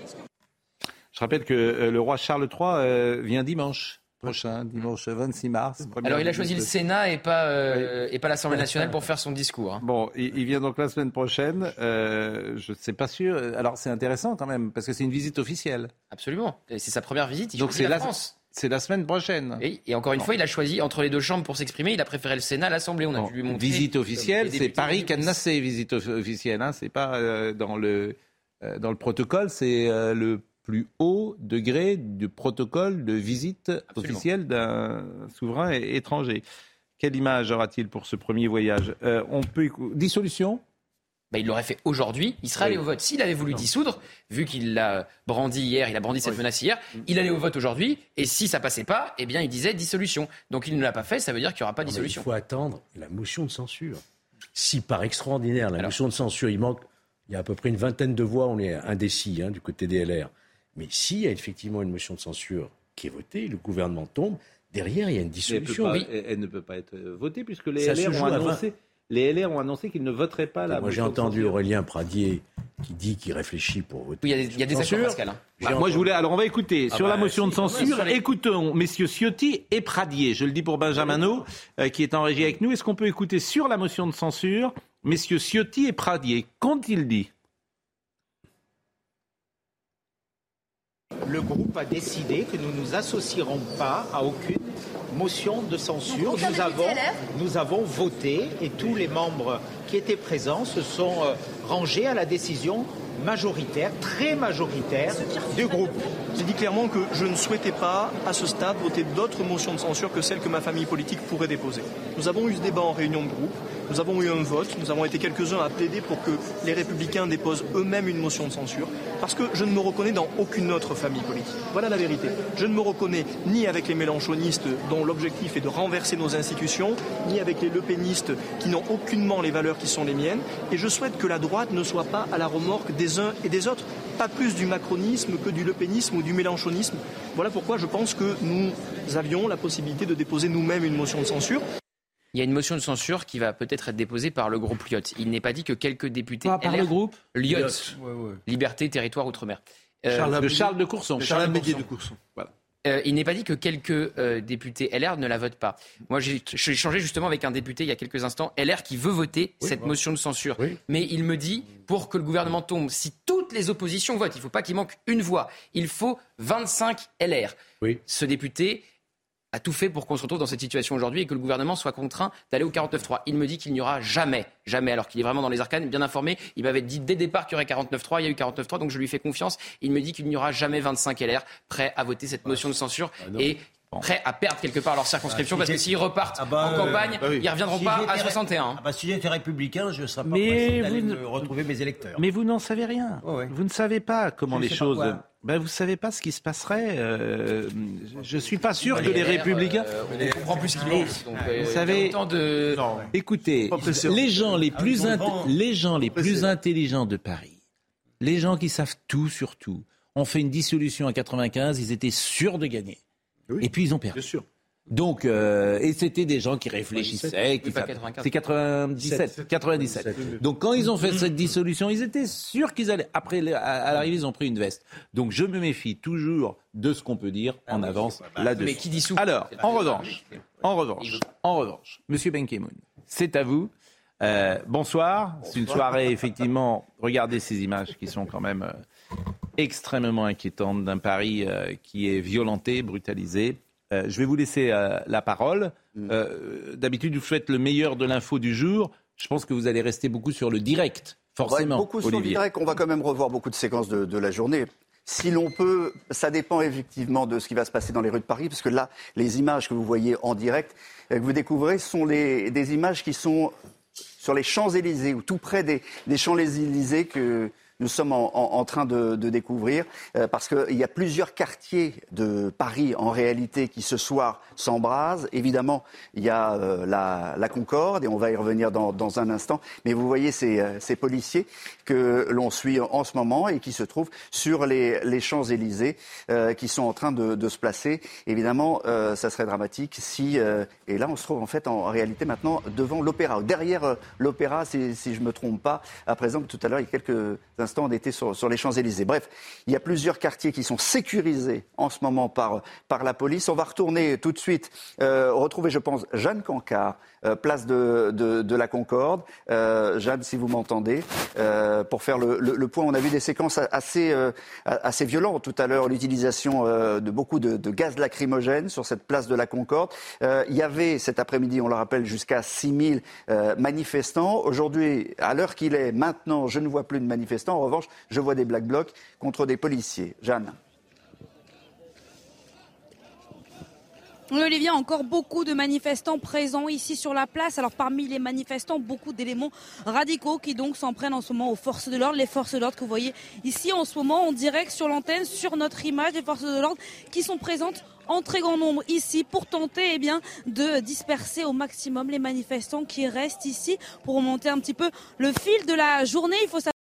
Je rappelle que euh, le roi Charles trois euh, vient dimanche. Prochain, dimanche vingt-six mars. Alors il a choisi le Sénat et pas, euh, oui. et pas l'Assemblée nationale pour faire son discours. Bon, il, il vient donc la semaine prochaine. Euh, je ne sais pas sûr. Alors c'est intéressant quand même parce que c'est une visite officielle. Absolument. Et c'est sa première visite. Il donc c'est la, la France. C'est la semaine prochaine. Et, et encore une bon. fois, il a choisi entre les deux chambres pour s'exprimer. Il a préféré le Sénat à l'Assemblée. On a bon. dû lui montrer. Visite officielle, c'est Paris-Cadenassé. Visite officielle, hein. C'est pas euh, dans le euh, dans le protocole. C'est euh, le plus haut degré du protocole de visite Absolument. officielle d'un souverain étranger. Quelle image aura-t-il pour ce premier voyage ? euh, On peut dissolution ? Ben, il l'aurait fait aujourd'hui, il serait oui. allé au vote. S'il avait voulu non. dissoudre, vu qu'il l'a brandi hier, il a brandi cette oui. menace hier, il allait au vote aujourd'hui, et si ça passait pas, eh bien il disait dissolution. Donc il ne l'a pas fait, ça veut dire qu'il n'y aura pas de dissolution. Il faut attendre la motion de censure. Si par extraordinaire, la Alors, motion de censure, il manque, il y a à peu près une vingtaine de voix, on est indécis hein, du côté des L R. Mais s'il y a effectivement une motion de censure qui est votée, le gouvernement tombe, derrière il y a une dissolution. Elle, pas, oui. elle ne peut pas être votée puisque les L R, ont annoncé, les L R ont annoncé qu'ils ne voteraient pas la moi, motion de censure. Moi j'ai entendu Aurélien Pradié qui dit qu'il réfléchit pour voter. Oui, il y a des, y a des accords, Pascal. Hein. Ah, entendu... Moi je voulais. Alors on va écouter ah sur bah, la motion de censure. Vrai, les... Écoutons messieurs Ciotti et Pradié. Je le dis pour Benjamin Allez. Euh, qui est en régie avec nous. Est-ce qu'on peut écouter sur la motion de censure messieurs Ciotti et Pradié? Qu'ont-ils dit ? Le groupe a décidé que nous ne nous associerons pas à aucune motion de censure. Nous avons, nous avons voté et tous les membres qui étaient présents se sont rangés à la décision majoritaire, très majoritaire, du groupe. J'ai dit clairement que je ne souhaitais pas, à ce stade, voter d'autres motions de censure que celles que ma famille politique pourrait déposer. Nous avons eu ce débat en réunion de groupe, nous avons eu un vote, nous avons été quelques-uns à plaider pour que les Républicains déposent eux-mêmes une motion de censure, parce que je ne me reconnais dans aucune autre famille politique. Voilà la vérité. Je ne me reconnais ni avec les mélenchonistes, dont l'objectif est de renverser nos institutions, ni avec les lepénistes, qui n'ont aucunement les valeurs qui sont les miennes, et je souhaite que la droite ne soit pas à la remorque des uns et des autres, pas plus du macronisme que du lepénisme ou du mélenchonisme. Voilà pourquoi je pense que nous avions la possibilité de déposer nous-mêmes une motion de censure. Il y a une motion de censure qui va peut-être être déposée par le groupe Lyotte. Il n'est pas dit que quelques députés... Pas par L R, le groupe Lyotte, ouais, ouais. Liberté, Territoire, Outre-mer. Euh, Charles de Charles de Courson. De Charles de Courson. Voilà. Euh, il n'est pas dit que quelques euh, députés L R ne la votent pas. Moi, j'ai, j'ai échangé justement avec un député il y a quelques instants, L R, qui veut voter oui, cette bah. motion de censure. Oui. Mais il me dit, pour que le gouvernement tombe, si toutes les oppositions votent, il ne faut pas qu'il manque une voix. Il faut vingt-cinq L R. Oui. Ce député a tout fait pour qu'on se retrouve dans cette situation aujourd'hui et que le gouvernement soit contraint d'aller au quarante-neuf trois. Il me dit qu'il n'y aura jamais, jamais, alors qu'il est vraiment dans les arcanes, bien informé. Il m'avait dit dès le départ qu'il y aurait quarante-neuf trois, il y a eu quarante-neuf trois, donc je lui fais confiance. Il me dit qu'il n'y aura jamais vingt-cinq L R prêts à voter cette motion de censure. Ah, et prêts à perdre quelque part leur circonscription, bah, si parce que s'ils repartent ah bah, en campagne, bah oui. ils ne reviendront si pas à soixante et un. Ah bah, si j'étais républicain, je ne serais pas pressé d'aller ne... me retrouver mes électeurs. Mais vous n'en savez rien. Oh ouais. Vous ne savez pas comment je les choses... Ben vous savez pas ce qui se passerait. Euh, je suis pas sûr que les Républicains. Euh, on comprend plus ce qu'ils disent. Vous savez. De... Non, ouais. Écoutez, les gens les plus int... les gens les plus intelligents de Paris, les gens qui savent tout sur tout, ont fait une dissolution en quatre-vingt-quinze. Ils étaient sûrs de gagner. Oui, et puis ils ont perdu. Bien sûr. Donc, euh, et c'était des gens qui réfléchissaient. Qui fa... C'est quatre-vingt-dix-sept. Donc, quand ils ont fait cette dissolution, ils étaient sûrs qu'ils allaient. Après, à l'arrivée, ils ont pris une veste. Donc, je me méfie toujours de ce qu'on peut dire en ah, avance là-dessus. Mais qui dissout ? Alors, en revanche, en revanche, en revanche, Monsieur Benkemoun, c'est à vous. Euh, bonsoir. C'est une soirée, effectivement. Regardez ces images qui sont quand même euh, extrêmement inquiétantes d'un Paris euh, qui est violenté, brutalisé. Euh, je vais vous laisser euh, la parole. Euh, d'habitude, vous faites le meilleur de l'info du jour. Je pense que vous allez rester beaucoup sur le direct, forcément, beaucoup Olivier. Beaucoup sur le direct. On va quand même revoir beaucoup de séquences de, de la journée. Si l'on peut, ça dépend effectivement de ce qui va se passer dans les rues de Paris, parce que là, les images que vous voyez en direct, euh, que vous découvrez, sont les, des images qui sont sur les Champs-Élysées, ou tout près des, des Champs-Élysées que... Nous sommes en, en, en train de, de découvrir, euh, parce qu'il y a plusieurs quartiers de Paris, en réalité, qui ce soir s'embrasent. Évidemment, il y a euh, la, la Concorde, et on va y revenir dans, dans un instant. Mais vous voyez ces, ces policiers que l'on suit en, en ce moment et qui se trouvent sur les, les Champs-Élysées, euh, qui sont en train de, de se placer. Évidemment, euh, ça serait dramatique si... Euh, et là, on se trouve en fait, en réalité, maintenant, devant l'Opéra. Derrière euh, l'Opéra, si, si je ne me trompe pas, à présent, tout à l'heure, il y a quelques... on était sur, sur les Champs-Élysées. Bref, il y a plusieurs quartiers qui sont sécurisés en ce moment par, par la police. On va retourner tout de suite, euh, retrouver, je pense, Jeanne Cancard, euh, place de, de, de la Concorde. Euh, Jeanne, si vous m'entendez, euh, pour faire le, le, le point, on a vu des séquences assez, euh, assez violentes tout à l'heure, l'utilisation euh, de beaucoup de, de gaz lacrymogène sur cette place de la Concorde. Euh, il y avait cet après-midi, on le rappelle, jusqu'à six mille euh, manifestants. Aujourd'hui, à l'heure qu'il est, maintenant, je ne vois plus de manifestants. En revanche, je vois des black blocs contre des policiers. Jeanne. Olivier, encore beaucoup de manifestants présents ici sur la place. Alors parmi les manifestants, beaucoup d'éléments radicaux qui donc s'en prennent en ce moment aux forces de l'ordre. Les forces de l'ordre que vous voyez ici en ce moment en direct sur l'antenne, sur notre image, les forces de l'ordre qui sont présentes en très grand nombre ici pour tenter eh bien, de disperser au maximum les manifestants qui restent ici pour remonter un petit peu le fil de la journée. Il faut savoir